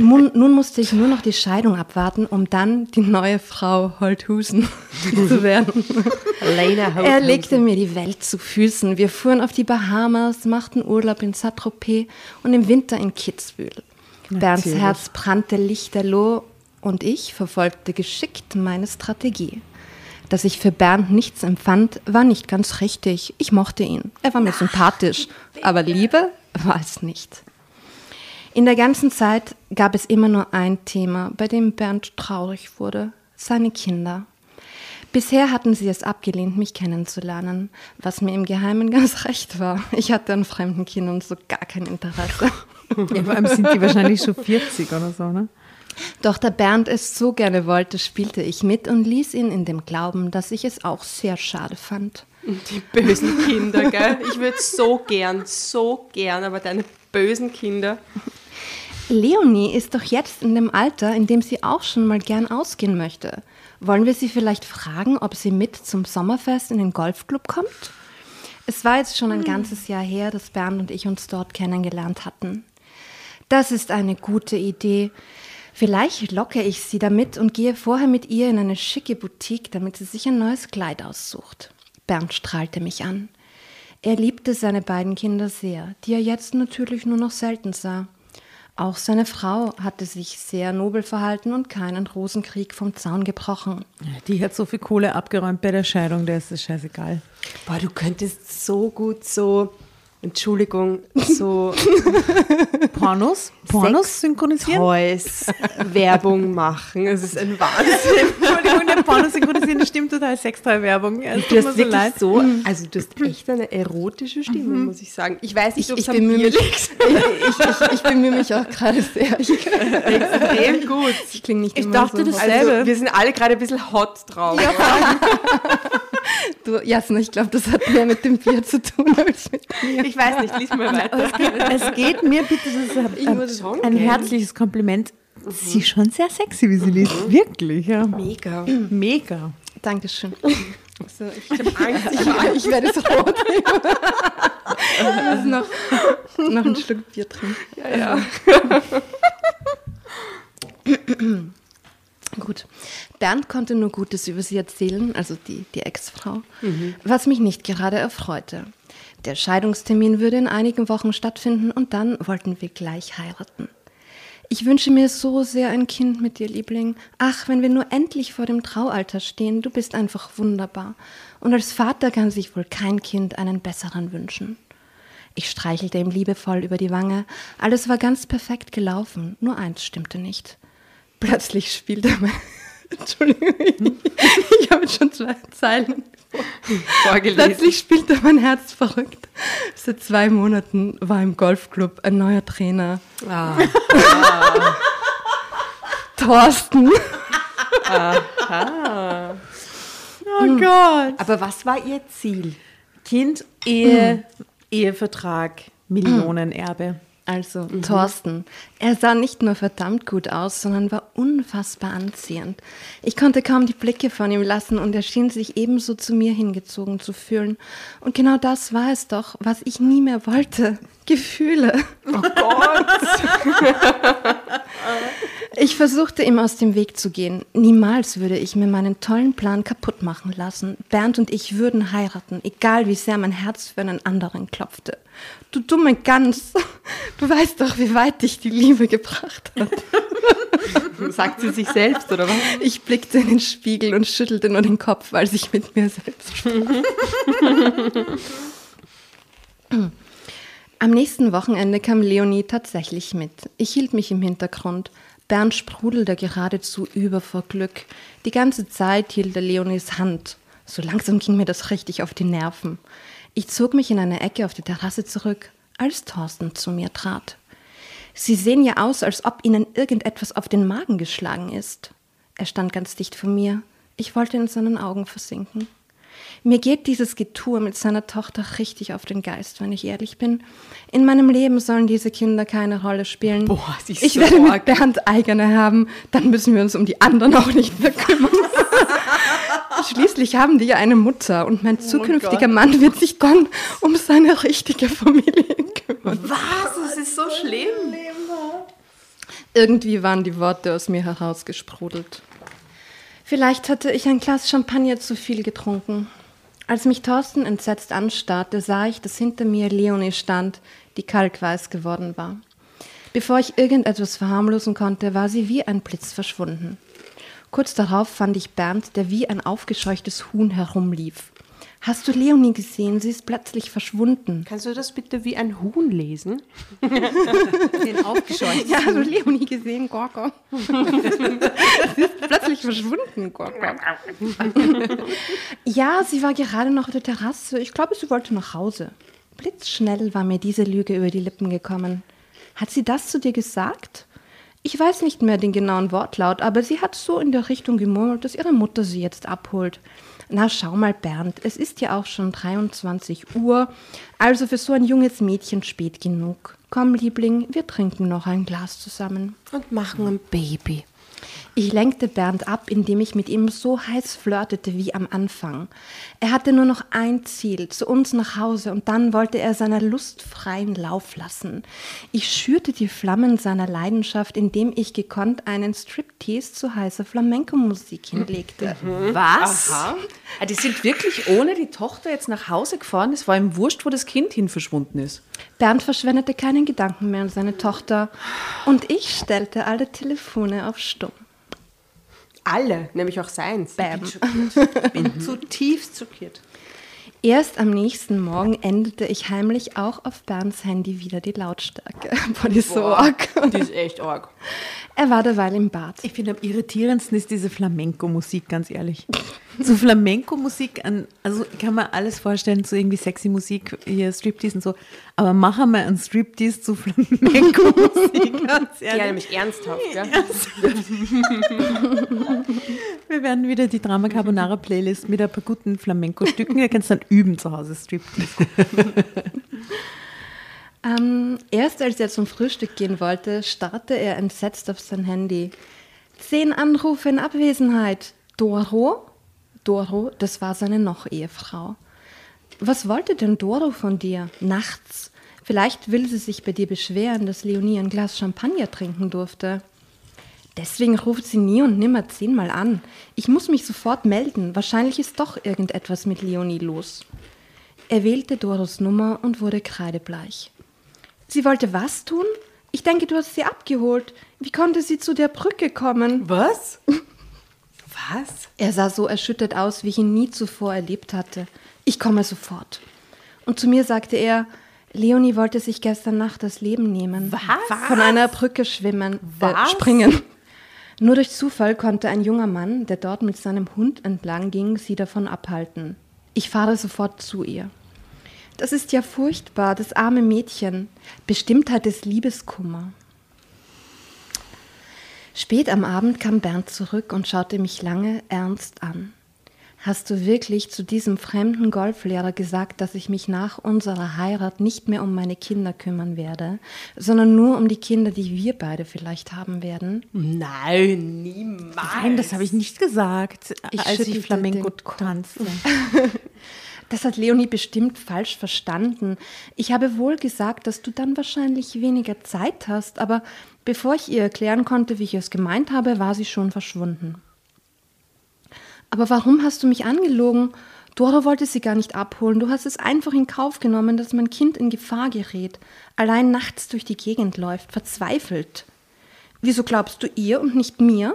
Nun, nun musste ich nur noch die Scheidung abwarten, um dann die neue Frau Holthusen zu werden. Lena Holthusen. Er legte mir die Welt zu Füßen. Wir fuhren auf die Bahamas, machten Urlaub in Saint-Tropez und im Winter in Kitzbühel. Bernds Natürlich. Herz brannte lichterloh. Und ich verfolgte geschickt meine Strategie. Dass ich für Bernd nichts empfand, war nicht ganz richtig. Ich mochte ihn. Er war mir sympathisch. Aber Liebe war es nicht. In der ganzen Zeit gab es immer nur ein Thema, bei dem Bernd traurig wurde. Seine Kinder. Bisher hatten sie es abgelehnt, mich kennenzulernen. Was mir im Geheimen ganz recht war. Ich hatte an fremden Kindern so gar kein Interesse. Ja, vor allem sind die wahrscheinlich schon vierzig oder so, ne? Doch da Bernd es so gerne wollte, spielte ich mit und ließ ihn in dem Glauben, dass ich es auch sehr schade fand. Die bösen Kinder, gell? Ich würde so gern, so gern, aber deine bösen Kinder. Leonie ist doch jetzt in dem Alter, in dem sie auch schon mal gern ausgehen möchte. Wollen wir sie vielleicht fragen, ob sie mit zum Sommerfest in den Golfclub kommt? Es war jetzt schon ein hm. ganzes Jahr her, dass Bernd und ich uns dort kennengelernt hatten. Das ist eine gute Idee. Vielleicht locke ich sie damit und gehe vorher mit ihr in eine schicke Boutique, damit sie sich ein neues Kleid aussucht. Bernd strahlte mich an. Er liebte seine beiden Kinder sehr, die er jetzt natürlich nur noch selten sah. Auch seine Frau hatte sich sehr nobel verhalten und keinen Rosenkrieg vom Zaun gebrochen. Die hat so viel Kohle abgeräumt bei der Scheidung, der ist das scheißegal. Boah, du könntest so gut so... Entschuldigung, so Pornos, Pornos synchronisieren? Toys, Werbung machen, es ist ein Wahnsinn. Entschuldigung, der Pornos synchronisieren, das stimmt total, Sextoy-Werbung. Ja, du hast so wirklich leid. So, also du hast echt eine erotische Stimme, mhm. muss ich sagen. Ich weiß nicht, ob es am Bier liegt. Ich bemühe mich auch gerade sehr. Ich extrem gut. Ich klinge nicht immer so. Ich dachte dasselbe. Also, wir sind alle gerade ein bisschen hot drauf. Ja, du, Jasna, ich glaube, das hat mehr mit dem Bier zu tun als mit mir. Ich weiß nicht, lies mal weiter. Es geht mir bitte, das ist ein, ein herzliches Kompliment. Mhm. Sie ist schon sehr sexy, wie sie liest. Mhm. Wirklich, ja. Mega. Mega. Dankeschön. So, ich habe Angst, ich, ich werde es rot. Ich muss noch, noch ein Schluck Bier trinken. Ja, ja. Gut. Bernd konnte nur Gutes über sie erzählen, also die, die Ex-Frau, mhm. was mich nicht gerade erfreute. Der Scheidungstermin würde in einigen Wochen stattfinden und dann wollten wir gleich heiraten. Ich wünsche mir so sehr ein Kind mit dir, Liebling. Ach, wenn wir nur endlich vor dem Traualtar stehen, du bist einfach wunderbar. Und als Vater kann sich wohl kein Kind einen besseren wünschen. Ich streichelte ihm liebevoll über die Wange. Alles war ganz perfekt gelaufen, nur eins stimmte nicht. Plötzlich spielte mein... Entschuldigung, ich habe schon zwei Zeilen vorgelesen. Plötzlich spielte mein Herz verrückt. Seit zwei Monaten war im Golfclub ein neuer Trainer. Ah. Ah. Thorsten. Aha. Oh mhm. Gott. Aber was war ihr Ziel? Kind, Ehe, mhm. Ehevertrag, Millionenerbe. Also, mhm. Thorsten. Er sah nicht nur verdammt gut aus, sondern war unfassbar anziehend. Ich konnte kaum die Blicke von ihm lassen und er schien sich ebenso zu mir hingezogen zu fühlen. Und genau das war es doch, was ich nie mehr wollte. Gefühle. Oh Gott! Ich versuchte, ihm aus dem Weg zu gehen. Niemals würde ich mir meinen tollen Plan kaputt machen lassen. Bernd und ich würden heiraten, egal wie sehr mein Herz für einen anderen klopfte. Du dumme Gans, du weißt doch, wie weit dich die Liebe gebracht hat. Sagt sie sich selbst, oder was? Ich blickte in den Spiegel und schüttelte nur den Kopf, als ich mit mir selbst sprach. Am nächsten Wochenende kam Leonie tatsächlich mit. Ich hielt mich im Hintergrund. Bernd sprudelte geradezu über vor Glück. Die ganze Zeit hielt er Leonies Hand. So langsam ging mir das richtig auf die Nerven. Ich zog mich in eine Ecke auf die Terrasse zurück, als Thorsten zu mir trat. »Sie sehen ja aus, als ob Ihnen irgendetwas auf den Magen geschlagen ist.« Er stand ganz dicht vor mir. Ich wollte in seinen Augen versinken. Mir geht dieses Getue mit seiner Tochter richtig auf den Geist, wenn ich ehrlich bin. In meinem Leben sollen diese Kinder keine Rolle spielen. Boah, sie ist ich so werde mit Bernd eigene haben, dann müssen wir uns um die anderen auch nicht mehr kümmern. Schließlich haben die ja eine Mutter und mein zukünftiger oh Mann wird sich dann um seine richtige Familie kümmern. Was? Das ist so schlimm. Irgendwie waren die Worte aus mir herausgesprudelt. Vielleicht hatte ich ein Glas Champagner zu viel getrunken. Als mich Thorsten entsetzt anstarrte, sah ich, dass hinter mir Leonie stand, die kalkweiß geworden war. Bevor ich irgendetwas verharmlosen konnte, war sie wie ein Blitz verschwunden. Kurz darauf fand ich Bernd, der wie ein aufgescheuchtes Huhn herumlief. »Hast du Leonie gesehen? Sie ist plötzlich verschwunden.« Kannst du das bitte wie ein Huhn lesen? Den aufgescheucht. Ja, hast du Leonie gesehen, Gorko? Sie ist plötzlich verschwunden, Gorko. Ja, sie war gerade noch auf der Terrasse. Ich glaube, sie wollte nach Hause. Blitzschnell war mir diese Lüge über die Lippen gekommen. »Hat sie das zu dir gesagt?« Ich weiß nicht mehr den genauen Wortlaut, aber sie hat so in der Richtung gemurmelt, dass ihre Mutter sie jetzt abholt. Na, schau mal, Bernd, es ist ja auch schon dreiundzwanzig Uhr, also für so ein junges Mädchen spät genug. Komm, Liebling, wir trinken noch ein Glas zusammen. Und machen ein Baby. Ich lenkte Bernd ab, indem ich mit ihm so heiß flirtete wie am Anfang. Er hatte nur noch ein Ziel, zu uns nach Hause, und dann wollte er seiner Lust freien Lauf lassen. Ich schürte die Flammen seiner Leidenschaft, indem ich gekonnt einen Striptease zu heißer Flamenco-Musik hinlegte. Mhm. Was? Aha. Die sind wirklich ohne die Tochter jetzt nach Hause gefahren? Es war ihm wurscht, wo das Kind hin verschwunden ist. Bernd verschwendete keinen Gedanken mehr an seine Tochter und ich stellte alle Telefone auf Stumm. Alle, nämlich auch seins. Bam. Ich bin zutiefst schockiert. Erst am nächsten Morgen endete ich heimlich auch auf Bernds Handy wieder die Lautstärke. Boah, die ist so arg. Die ist echt arg. Er war derweil im Bad. Ich finde, am irritierendsten ist diese Flamenco-Musik, ganz ehrlich. So Flamenco-Musik, also kann man alles vorstellen, so irgendwie sexy Musik, hier Striptease und so. Aber machen wir einen Striptease zu Flamenco-Musik, ganz ehrlich. Ja, nämlich ernsthaft, gell? Ernsthaft. Wir werden wieder die Drama Carbonara Playlist mit ein paar guten Flamenco-Stücken, da kannst du dann üben zu Hause, Striptease. ähm, erst als er zum Frühstück gehen wollte, starrte er entsetzt auf sein Handy. Zehn Anrufe in Abwesenheit. Doro? Doro, das war seine Noch-Ehefrau. Was wollte denn Doro von dir nachts? Vielleicht will sie sich bei dir beschweren, dass Leonie ein Glas Champagner trinken durfte. Deswegen ruft sie nie und nimmer zehnmal an. Ich muss mich sofort melden. Wahrscheinlich ist doch irgendetwas mit Leonie los. Er wählte Doros Nummer und wurde kreidebleich. Sie wollte was tun? Ich denke, du hast sie abgeholt. Wie konnte sie zu der Brücke kommen? Was? Was? Er sah so erschüttert aus, wie ich ihn nie zuvor erlebt hatte. Ich komme sofort. Und zu mir sagte er, Leonie wollte sich gestern Nacht das Leben nehmen. Was? Von einer Brücke schwimmen, äh, springen. Nur durch Zufall konnte ein junger Mann, der dort mit seinem Hund entlang ging, sie davon abhalten. Ich fahre sofort zu ihr. Das ist ja furchtbar, das arme Mädchen. Bestimmt hat es Liebeskummer. Spät am Abend kam Bernd zurück und schaute mich lange ernst an. Hast du wirklich zu diesem fremden Golflehrer gesagt, dass ich mich nach unserer Heirat nicht mehr um meine Kinder kümmern werde, sondern nur um die Kinder, die wir beide vielleicht haben werden? Nein, niemals. Nein, das habe ich nicht gesagt, ich als ich Flamenco tanzte. Das hat Leonie bestimmt falsch verstanden. Ich habe wohl gesagt, dass du dann wahrscheinlich weniger Zeit hast, aber bevor ich ihr erklären konnte, wie ich es gemeint habe, war sie schon verschwunden. Aber warum hast du mich angelogen? Doro wollte sie gar nicht abholen. Du hast es einfach in Kauf genommen, dass mein Kind in Gefahr gerät, allein nachts durch die Gegend läuft, verzweifelt. Wieso glaubst du ihr und nicht mir?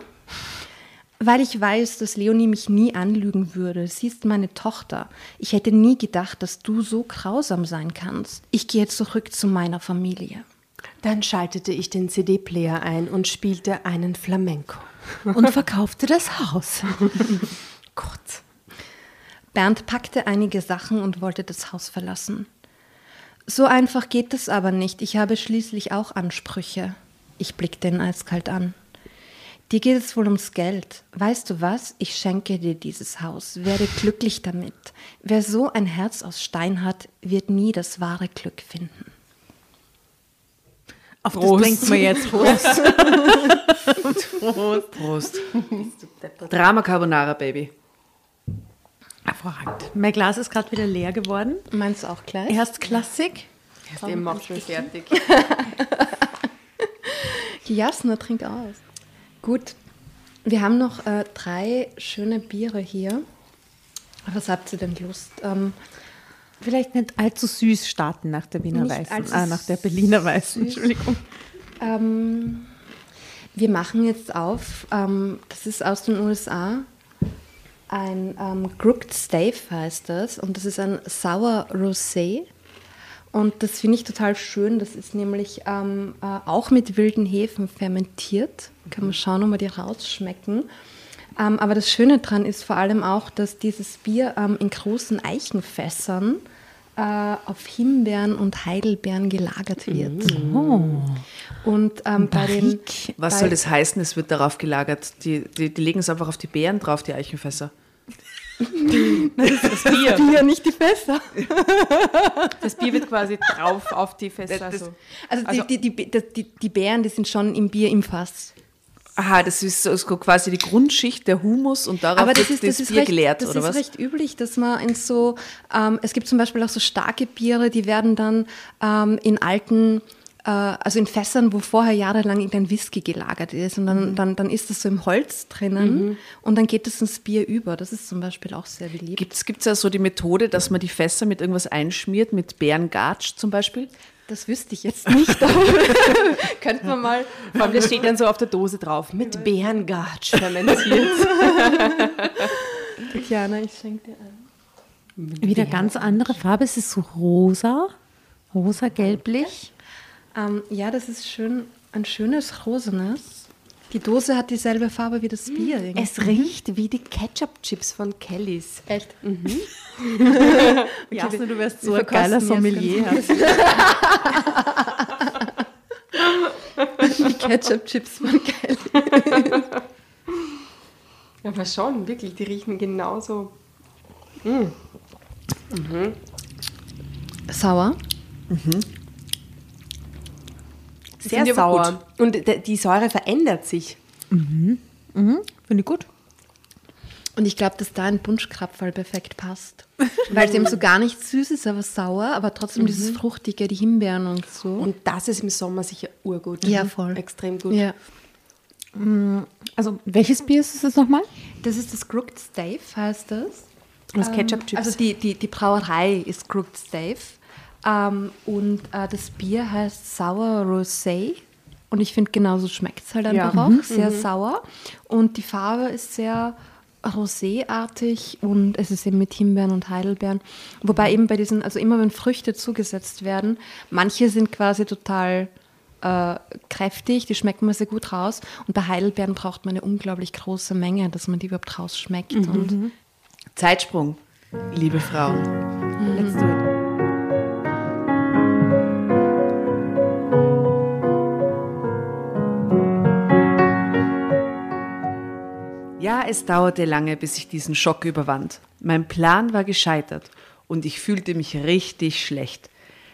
Weil ich weiß, dass Leonie mich nie anlügen würde. Sie ist meine Tochter. Ich hätte nie gedacht, dass du so grausam sein kannst. Ich gehe zurück zu meiner Familie. Dann schaltete ich den C D-Player ein und spielte einen Flamenco. Und verkaufte das Haus. Gott. Bernd packte einige Sachen und wollte das Haus verlassen. So einfach geht es aber nicht. Ich habe schließlich auch Ansprüche. Ich blickte ihn eiskalt an. Dir geht es wohl ums Geld. Weißt du was? Ich schenke dir dieses Haus. Werde glücklich damit. Wer so ein Herz aus Stein hat, wird nie das wahre Glück finden. Auf Prost. Das bringt mir jetzt Prost. Prost. Prost. Drama Carbonara, Baby. Hervorragend. Mein Glas ist gerade wieder leer geworden. Meinst du auch gleich? Erst Klassik. Erst eben auch schon fertig. Jasna, trink aus. Gut. Wir haben noch äh, drei schöne Biere hier. Was habt ihr denn Lust? Ähm, Vielleicht nicht allzu süß starten nach der Wiener Weißen, ah, nach der Berliner Weißen, Entschuldigung. Ähm, wir machen jetzt auf, ähm, das ist aus den U S A, ein ähm, Crooked Stave heißt das und das ist ein Sour Rosé und das finde ich total schön, das ist nämlich ähm, äh, auch mit wilden Hefen fermentiert, kann man schauen, ob wir die rausschmecken. Ähm, aber das Schöne daran ist vor allem auch, dass dieses Bier ähm, in großen Eichenfässern äh, auf Himbeeren und Heidelbeeren gelagert wird. Oh. Und ähm, bei den, Was bei soll das heißen, es wird darauf gelagert? Die, die, die legen es einfach auf die Beeren drauf, die Eichenfässer. Das ist das Bier. Das Bier, nicht die Fässer. Das Bier wird quasi drauf auf die Fässer. Das, das, so. Also, also die, die, die, die, die Beeren, die sind schon im Bier im Fass. Aha, das ist so quasi die Grundschicht, der Humus und darauf wird das, das, das, das Bier recht, geleert, oder was? Das ist recht üblich, dass man in so, ähm, es gibt zum Beispiel auch so starke Biere, die werden dann ähm, in alten, äh, also in Fässern, wo vorher jahrelang irgendein Whisky gelagert ist und dann, mhm. dann, dann ist das so im Holz drinnen mhm. und dann geht das ins Bier über. Das ist zum Beispiel auch sehr beliebt. Gibt's, gibt's ja so die Methode, dass man die Fässer mit irgendwas einschmiert, mit Bärengatsch zum Beispiel? Das wüsste ich jetzt nicht. Könnte man mal. Vor allem, das steht dann so auf der Dose drauf. Mit Bärengatsch fermentiert. Tatjana, ich schenke dir ein. Mit Wieder ganz andere Farbe. Es ist rosa. Rosa-gelblich. Ähm, ja, das ist schön, ein schönes Rosenes. Die Dose hat dieselbe Farbe wie das Bier. Irgendwie. Es riecht wie die Ketchup-Chips von Kellys. Echt? Mhm. Jasna, du wärst so ein geiler Sommelier. Die Ketchup-Chips von Kellys. Aber schon, wirklich, die riechen genauso. Mhm. Mhm. Sauer. Mhm. Sehr sauer. Und die Säure verändert sich. Mhm. Mhm. Finde ich gut. Und ich glaube, dass da ein Punschkrapferl perfekt passt. Weil es eben so gar nicht süß ist, aber sauer, aber trotzdem mhm. dieses Fruchtige, die Himbeeren und so. Und das ist im Sommer sicher urgut. Ja, voll. Extrem gut. Ja. Also, welches Bier ist das nochmal? Das ist das Crooked Stave, heißt das. Das ähm, Ketchup-Chips. Also die, die, die Brauerei ist Crooked Stave. Ähm, und äh, das Bier heißt Sour Rosé. Und ich finde, genauso schmeckt es halt einfach ja. auch. Mhm. Sehr mhm. sauer. Und die Farbe ist sehr roséartig und es ist eben mit Himbeeren und Heidelbeeren. Wobei eben bei diesen, also immer wenn Früchte zugesetzt werden, manche sind quasi total äh, kräftig, die schmecken man sehr gut raus. Und bei Heidelbeeren braucht man eine unglaublich große Menge, dass man die überhaupt rausschmeckt. Mhm. Und Zeitsprung, liebe Frauen. Mhm. Let's do it. Ja, es dauerte lange, bis ich diesen Schock überwand. Mein Plan war gescheitert und ich fühlte mich richtig schlecht.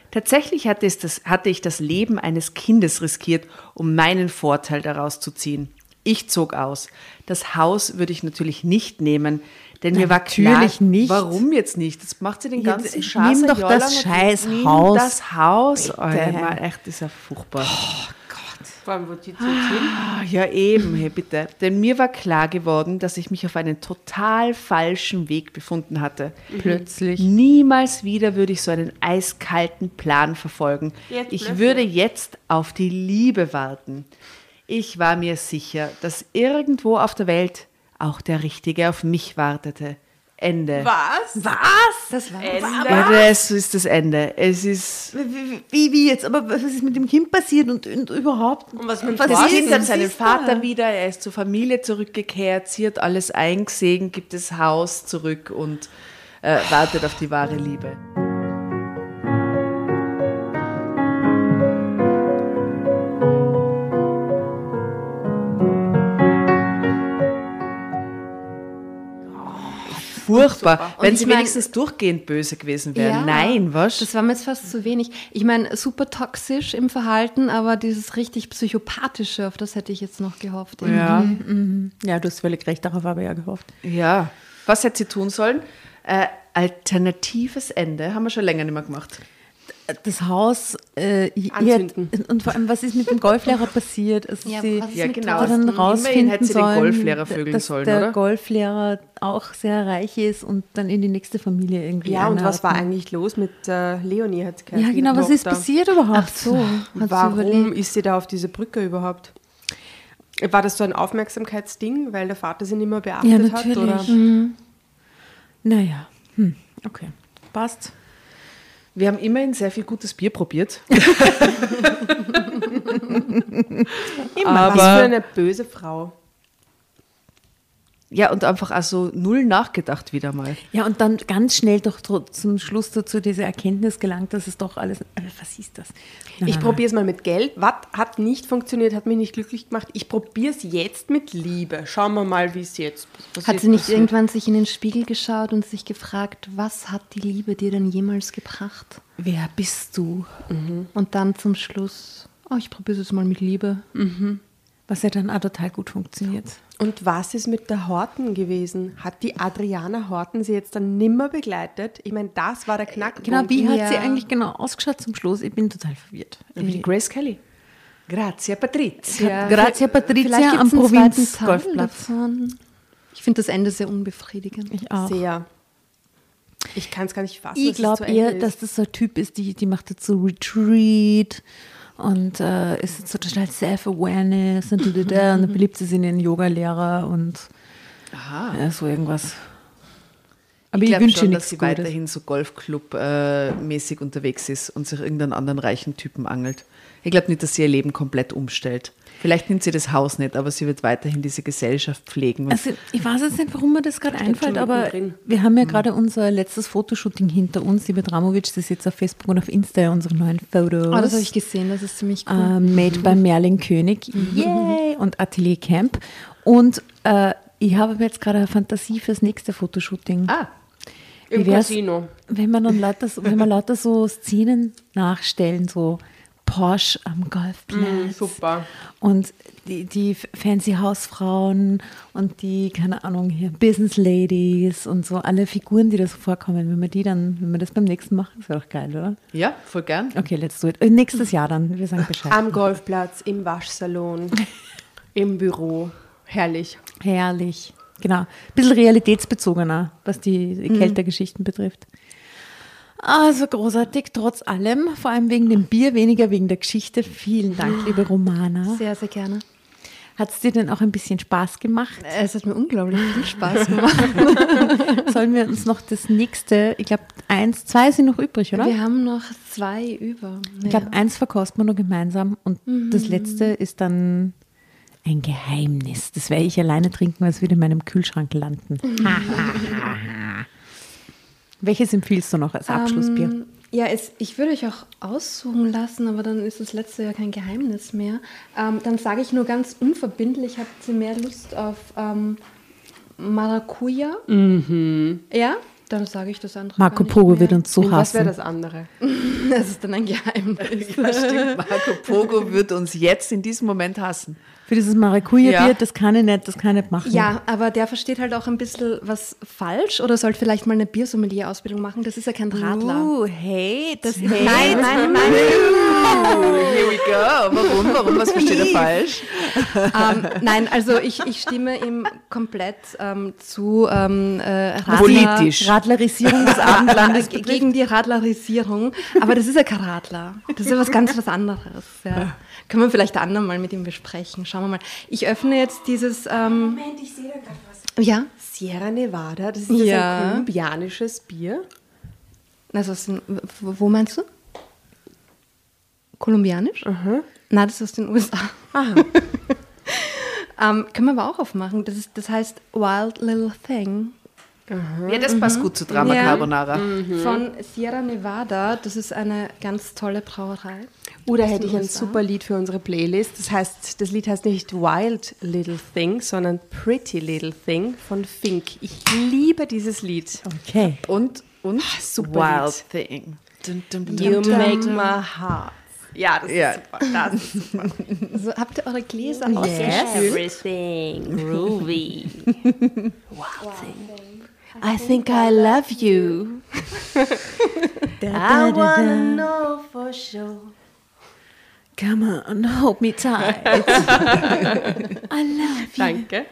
Tatsächlich hatte, es das, hatte ich das Leben eines Kindes riskiert, um meinen Vorteil daraus zu ziehen. Ich zog aus. Das Haus würde ich natürlich nicht nehmen, denn mir war klar, nicht. Warum jetzt nicht? Das macht sie den ganzen jetzt, Schaß. Nimm doch das scheiß Haus. Das Haus. Oh, Mann, echt, das ist ja furchtbar. Oh. Vor allem, wo die so ah, ja, eben, hey, bitte. Denn mir war klar geworden, dass ich mich auf einen total falschen Weg befunden hatte. Plötzlich. Niemals wieder würde ich so einen eiskalten Plan verfolgen. Jetzt ich plötzlich. würde jetzt auf die Liebe warten. Ich war mir sicher, dass irgendwo auf der Welt auch der Richtige auf mich wartete. Ende. Was? Was? Das war Ende? Ja, das ist das Ende. Es ist... Wie, wie, wie jetzt? Aber was ist mit dem Kind passiert und, und überhaupt? Und was mit dem Kind? Hat seinen Vater da? Wieder, er ist zur Familie zurückgekehrt, sie hat alles eingesehen, gibt das Haus zurück und äh, wartet auf die wahre Liebe. Furchtbar, wenn sie wenigstens mein, durchgehend böse gewesen wären. Ja, nein, was? Das war mir jetzt fast zu wenig. Ich meine, super toxisch im Verhalten, aber dieses richtig Psychopathische, auf das hätte ich jetzt noch gehofft. Ja, mhm. Mhm. Ja, du hast völlig recht, darauf habe ich ja gehofft. Ja, was hätte sie tun sollen? Äh, alternatives Ende haben wir schon länger nicht mehr gemacht. Das Haus äh, anzünden. Hat, und vor allem, was ist mit dem Golflehrer passiert? Also ja, sie, ja genau. Dann rausfinden hätte sie den Golflehrer vögeln dass sollen, der oder? Golflehrer auch sehr reich ist und dann in die nächste Familie irgendwie. Ja, und was war eigentlich los mit äh, Leonie? Hat keine ja, genau, was ist da passiert überhaupt? Ach so. Und warum überlebt? Ist sie da auf diese Brücke überhaupt? War das so ein Aufmerksamkeitsding, weil der Vater sie nicht mehr beachtet ja, hat? Oder? Mhm. Naja, hm. okay, passt. Wir haben immerhin sehr viel gutes Bier probiert. Immer. Aber was für eine böse Frau. Ja, und einfach also null nachgedacht wieder mal. Ja, und dann ganz schnell doch zum Schluss dazu diese Erkenntnis gelangt, dass es doch alles, was ist das? Na, ich probiere es mal mit Geld. Was hat nicht funktioniert, hat mich nicht glücklich gemacht. Ich probiere es jetzt mit Liebe. Schauen wir mal, wie es jetzt passiert. Hat sie nicht passiert? Irgendwann sich in den Spiegel geschaut und sich gefragt, was hat die Liebe dir denn jemals gebracht? Wer bist du? Mhm. Und dann zum Schluss, oh, ich probiere es mal mit Liebe. Mhm. Was ja dann auch total gut funktioniert. Und was ist mit der Horten gewesen? Hat die Adriana Horten sie jetzt dann nimmer begleitet? Ich meine, das war der Knackpunkt. Genau, wie ja. hat sie eigentlich genau ausgeschaut zum Schluss? Ich bin total verwirrt. Die Grace Kelly. Grazie Patrizia. Grazie Patrizia am Provinzgolfplatz. Ich finde das Ende sehr unbefriedigend. Ich auch. Sehr. Ich kann es gar nicht fassen. Ich glaube eher, dass das so ein Typ ist, die, die macht jetzt so Retreat. Und äh, ist jetzt so total Self-Awareness und, und dann beliebt sie sich in den Yoga-Lehrer und aha. Ja, so irgendwas. Aber ich, ich wünsche schon, dass sie Gutes. Weiterhin so Golfclub-mäßig unterwegs ist und sich irgendeinen anderen reichen Typen angelt. Ich glaube nicht, dass sie ihr Leben komplett umstellt. Vielleicht nimmt sie das Haus nicht, aber sie wird weiterhin diese Gesellschaft pflegen. Also ich weiß jetzt nicht, warum mir das gerade einfällt, aber wir haben ja mhm. gerade unser letztes Fotoshooting hinter uns. Die Bedramovic, das ist jetzt auf Facebook und auf Insta, unsere neuen Fotos. Oh, das habe ich gesehen, das ist ziemlich cool. Uh, made mhm. by Merlin König, yay! Und Atelier Camp. Und uh, ich habe jetzt gerade eine Fantasie fürs nächste Fotoshooting. Ah, im Casino. Wenn man dann lauter, wenn man lauter so Szenen nachstellen, so Porsche am Golfplatz. Mm, super. Und die, die fancy Hausfrauen und die, keine Ahnung, hier Business Ladies und so, alle Figuren, die da so vorkommen. Wenn wir die dann, wenn wir das beim nächsten machen, ist ja doch geil, oder? Ja, voll gern. Okay, let's do it. Äh, nächstes Jahr dann, wir sagen Bescheid. Am Golfplatz, im Waschsalon, im Büro. Herrlich. Herrlich, genau. Ein bisschen realitätsbezogener, was die Kältergeschichten mm. betrifft. Also großartig, trotz allem, vor allem wegen dem Bier, weniger wegen der Geschichte. Vielen Dank, liebe Romana. Sehr, sehr gerne. Hat es dir denn auch ein bisschen Spaß gemacht? Es hat mir unglaublich viel Spaß gemacht. Sollen wir uns noch das nächste, ich glaube eins, zwei sind noch übrig, oder? Wir haben noch zwei über. Ja. Ich glaube eins verkosten wir nur gemeinsam und mhm. das letzte ist dann ein Geheimnis. Das werde ich alleine trinken, weil es würde in meinem Kühlschrank landen. Welches empfiehlst du noch als Abschlussbier? Um, ja, es, ich würde euch auch aussuchen lassen, aber dann ist das letzte ja kein Geheimnis mehr. Ähm, dann sage ich nur ganz unverbindlich, habt ihr mehr Lust auf ähm, Maracuja? Mhm. Ja? Dann sage ich das andere. Marco Pogo wird uns so hassen. Was wäre das andere? Das ist dann ein Geheimnis. Ja, stimmt. Marco Pogo wird uns jetzt in diesem Moment hassen. Für dieses Maracuja-Bier, ja. das kann ich nicht, das kann ich nicht machen. Ja, aber der versteht halt auch ein bisschen was falsch oder sollte vielleicht mal eine Biersommelier-Ausbildung machen. Das ist ja kein Radler. Uh, hey, das hey. Nein, nein, nein. Uh, here we go. Warum, warum, was versteht er falsch? Um, nein, also ich, ich stimme ihm komplett um, zu um, äh, Radler, politisch. Radlerisierung des Abendlandes. Gegen die Radlerisierung. Aber das ist ja kein Radler. Das ist ja was ganz was anderes. Ja. Können wir vielleicht andermal mit ihm besprechen. Schauen wir mal. Ich öffne jetzt dieses... Ähm Moment, ich sehe da gerade was. Ja? Sierra Nevada, das ist das ja. ein kolumbianisches Bier. Also, was, wo meinst du? Kolumbianisch? Mhm. Nein, das ist aus den U S A. Aha. ähm, können wir aber auch aufmachen. Das, ist, das heißt Wild Little Thing. Mhm. Ja, das passt mhm. gut zu Drama ja. Carbonara. Mhm. Von Sierra Nevada, das ist eine ganz tolle Brauerei. Oder hätte ich ein super Lied für unsere Playlist. Das heißt, das Lied heißt nicht Wild Little Thing, sondern Pretty Little Thing von Fink. Ich liebe dieses Lied. Okay. Und, und Ach, super Wild Lied. Thing. Dun, dun, dun, you dun, make dun. My heart. Ja, das yeah. ist super. Das ist super. Also, habt ihr eure Gläser ausgeschüttet? Everything. Groovy. Wild wow. Thing. I think I love you. I wanna know for sure. Come on, hold me tight. I love you. Danke.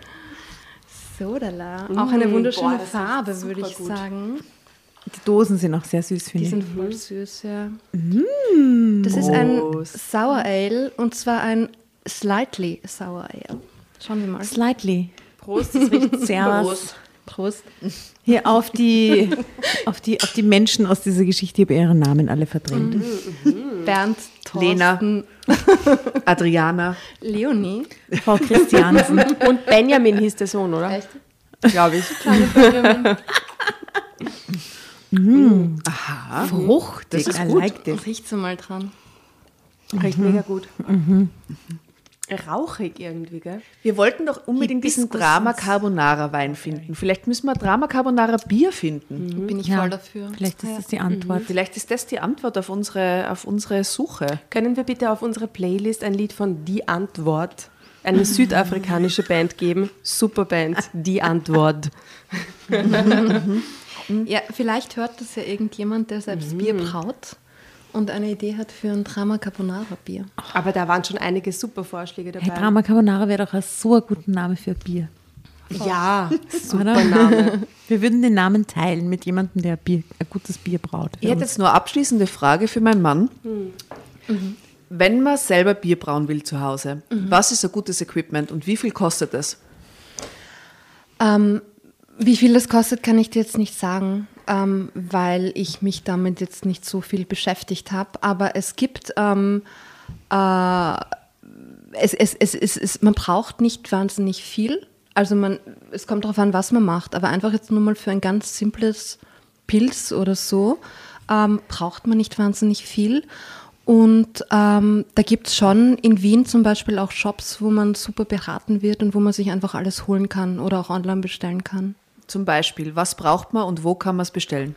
Sodala. Auch eine wunderschöne Boah, Farbe, würde ich gut. sagen. Die Dosen sind auch sehr süß, finde ich. Die sind voll süß, ja. Mm. Das ist ein Sour Ale und zwar ein Slightly Sour Ale. Schauen wir mal. Slightly. Prost, das riecht sehr groß. Prost. Hier auf die, auf, die, auf die Menschen aus dieser Geschichte, ich habe ihren Namen alle verdrängt. Mhm, mhm. Bernd, Thorsten, Lena, Adriana, Leonie, Frau Christiansen. Und Benjamin hieß der Sohn, oder? Echt? Glaube ich. mhm. Aha. Fruchtig. Das ist gut. I like this. Riecht so mal dran. Riecht mhm. mega gut. Mhm. Rauchig irgendwie, gell? Wir wollten doch unbedingt diesen Drama Carbonara Wein finden. Vielleicht müssen wir Drama Carbonara Bier finden. Mhm. Bin ich ja. voll dafür. Vielleicht ist ja. das die Antwort. Mhm. Vielleicht ist das die Antwort auf unsere, auf unsere Suche. Können wir bitte auf unsere Playlist ein Lied von Die Antwort, eine südafrikanische Band geben? Super Band, Die Antwort. Ja, vielleicht hört das ja irgendjemand, der selbst mhm. Bier braut. Und eine Idee hat für ein Drama Carbonara Bier. Aber da waren schon einige super Vorschläge dabei. Hey, Drama Carbonara wäre doch ein so ein guter Name für ein Bier. Ja, super Name. Wir würden den Namen teilen mit jemandem, der ein, Bier, ein gutes Bier braut. Ich hätte jetzt nur eine abschließende Frage für meinen Mann. Mhm. Mhm. Wenn man selber Bier brauen will zu Hause, mhm. was ist ein gutes Equipment und wie viel kostet es? Ähm, wie viel das kostet, kann ich dir jetzt nicht sagen. Ähm, weil ich mich damit jetzt nicht so viel beschäftigt habe. Aber es gibt, ähm, äh, es, es, es, es, es, man braucht nicht wahnsinnig viel. Also man, es kommt darauf an, was man macht. Aber einfach jetzt nur mal für ein ganz simples Pilz oder so ähm, braucht man nicht wahnsinnig viel. Und ähm, da gibt es schon in Wien zum Beispiel auch Shops, wo man super beraten wird und wo man sich einfach alles holen kann oder auch online bestellen kann. Zum Beispiel, was braucht man und wo kann man es bestellen?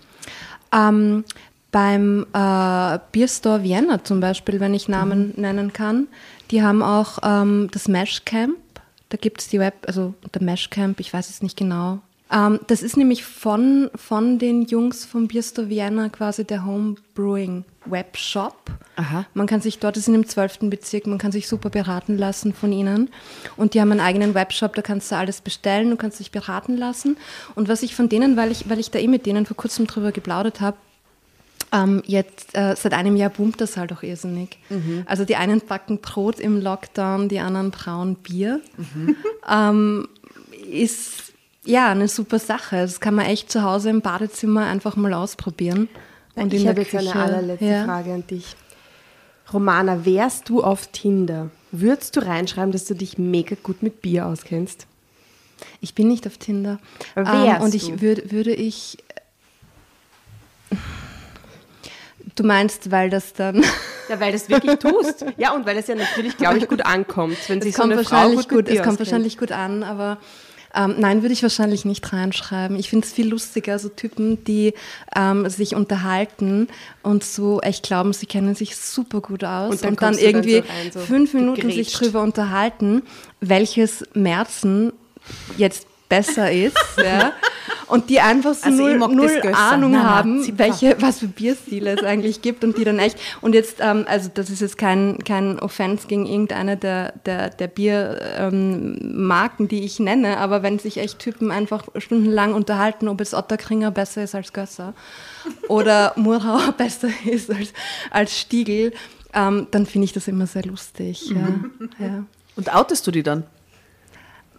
Ähm, Beim äh, Beer Store Vienna zum Beispiel, wenn ich Namen mhm. nennen kann, die haben auch ähm, das Mesh Camp. Da gibt es die Web, also der Mesh Camp, ich weiß es nicht genau. Ähm, das ist nämlich von, von den Jungs vom Beer Store Vienna quasi der Homebrewing Webshop. Aha. Man kann sich dort, das ist in dem zwölften Bezirk, man kann sich super beraten lassen von ihnen. Und die haben einen eigenen Webshop, da kannst du alles bestellen, du kannst dich beraten lassen. Und was ich von denen, weil ich, weil ich da eh mit denen vor kurzem drüber geplaudert habe, Ähm, jetzt äh, seit einem Jahr boomt das halt auch irrsinnig. Mhm. Also die einen backen Brot im Lockdown, die anderen brauen Bier. Mhm. Ähm, ist ja eine super Sache. Das kann man echt zu Hause im Badezimmer einfach mal ausprobieren. Und ich habe jetzt eine allerletzte ja. Frage an dich. Romana, wärst du auf Tinder? Würdest du reinschreiben, dass du dich mega gut mit Bier auskennst? Ich bin nicht auf Tinder. Wärst ähm, und ich würd, würde ich... Du meinst, weil das dann... Ja, weil das wirklich tust. Ja, und weil es ja natürlich, glaube ich, gut ankommt, wenn sich so eine Frau gut gut Es kommt wahrscheinlich gut an, aber ähm, nein, würde ich wahrscheinlich nicht reinschreiben. Ich finde es viel lustiger, so Typen, die ähm, sich unterhalten und so echt glauben, sie kennen sich super gut aus und dann, und dann irgendwie dann so rein, so fünf Minuten gegrätscht. Sich drüber unterhalten, welches Märzen jetzt besser ist, ja. Und die einfach so also null, null Ahnung na, na, haben, welche, was für Bierstile es eigentlich gibt und die dann echt, und jetzt, ähm, also das ist jetzt kein, kein Offense gegen irgendeine der, der, der Biermarken, ähm, die ich nenne, aber wenn sich echt Typen einfach stundenlang unterhalten, ob jetzt Ottakringer besser ist als Gösser oder Murauer besser ist als, als Stiegl, ähm, dann finde ich das immer sehr lustig. Mhm. Ja, ja. Und outest du die dann?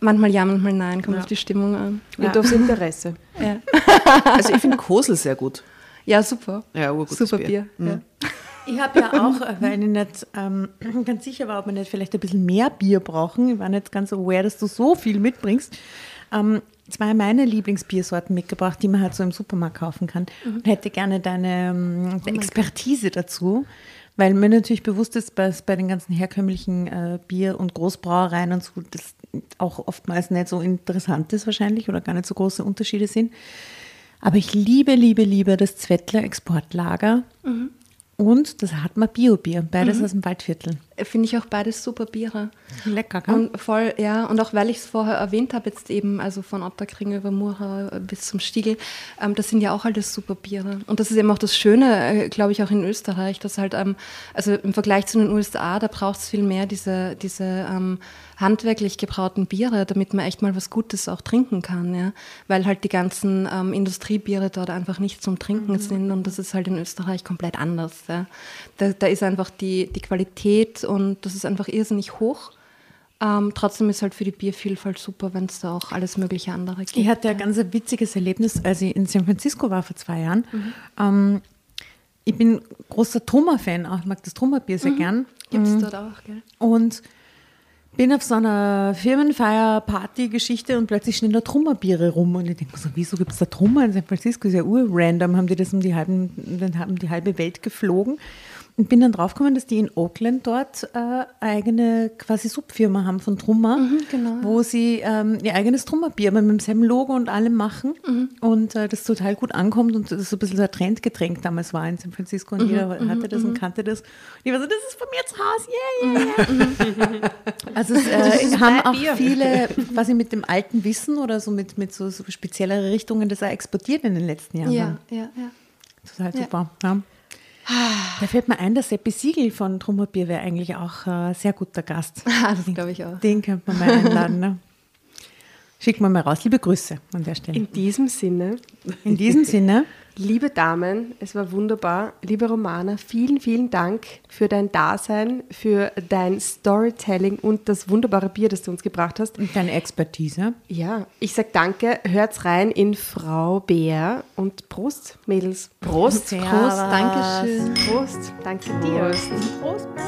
Manchmal ja, manchmal nein, kommt ja. auf die Stimmung an. Und ja. aufs Interesse. Ja. Also ich finde Kosel sehr gut. Ja, super. Ja, urgutes super Bier. Bier. Ja. Ich habe ja auch, weil ich nicht ähm, ganz sicher war, ob wir nicht vielleicht ein bisschen mehr Bier brauchen. Ich war nicht ganz aware, dass du so viel mitbringst. Ähm, zwei meine Lieblingsbiersorten mitgebracht, die man halt so im Supermarkt kaufen kann. Mhm. Und hätte gerne deine ähm, Expertise dazu. Weil mir natürlich bewusst ist, dass bei den ganzen herkömmlichen äh, Bier- und Großbrauereien und so, das auch oftmals nicht so interessant ist wahrscheinlich oder gar nicht so große Unterschiede sind. Aber ich liebe, liebe, liebe das Zwettler Exportlager mhm. und das Hartmann Bio-Bier, beides mhm. aus dem Waldviertel. Finde ich auch beides super Biere. Lecker, gell? Und voll, ja, und auch weil ich es vorher erwähnt habe, jetzt eben, also von Ottakring über Murauer bis zum Stiegl, ähm, das sind ja auch alles super Biere. Und das ist eben auch das Schöne, äh, glaube ich, auch in Österreich, dass halt, ähm, also im Vergleich zu den U S A, da braucht es viel mehr diese, diese ähm, handwerklich gebrauten Biere, damit man echt mal was Gutes auch trinken kann, ja. Weil halt die ganzen ähm, Industriebiere dort einfach nicht zum Trinken mhm. sind und das ist halt in Österreich komplett anders, ja. Da, da ist einfach die, die Qualität und das ist einfach irrsinnig hoch. Ähm, trotzdem ist halt für die Biervielfalt super, wenn es da auch alles mögliche andere gibt. Ich hatte ja. ein ganz witziges Erlebnis, als ich in San Francisco war vor zwei Jahren. Mhm. Ähm, ich bin großer Trumer-Fan, auch, ich mag das Trumer-Bier sehr mhm. gern. Gibt es mhm. dort auch, gell? Und bin auf so einer Firmenfeier-Party-Geschichte und plötzlich stehen da Trumer-Biere rum. Und ich denke mir so, wieso gibt es da Trumer in San Francisco? Ist ja urrandom, haben die das um die, halben, um die halbe Welt geflogen. Und bin dann draufgekommen, dass die in Oakland dort äh, eigene quasi Subfirma haben von Trumer, mhm, genau. wo sie ähm, ihr eigenes Trumerbier aber mit demselben Logo und allem machen mhm. und äh, das total gut ankommt und das so ein bisschen so ein Trendgetränk damals war in San Francisco und mhm, jeder m- hatte das m- und kannte das. Und ich war so, das ist von mir zu Hause, yeah, yeah, yeah. Also es äh, haben auch Bier. Viele quasi mit dem alten Wissen oder so mit, mit so, so speziellere Richtungen das auch exportiert in den letzten Jahren. Ja, ja, ja. Total ja. super, ja. Da fällt mir ein, der Seppi Siegel von Trumer Bier wäre eigentlich auch ein äh, sehr guter Gast. Ah, das glaube ich auch. Den könnte man mal einladen. Ne? Schicken wir mal raus. Liebe Grüße an der Stelle. In diesem Sinne. In diesem Sinne. Liebe Damen, es war wunderbar. Liebe Romana, vielen, vielen Dank für dein Dasein, für dein Storytelling und das wunderbare Bier, das du uns gebracht hast. Und deine Expertise. Ja, ich sag danke, hört's rein in Frau Beer und Prost, Mädels. Prost, Prost, Prost, Dankeschön. Prost, danke dir. Prost, Prost. Prost.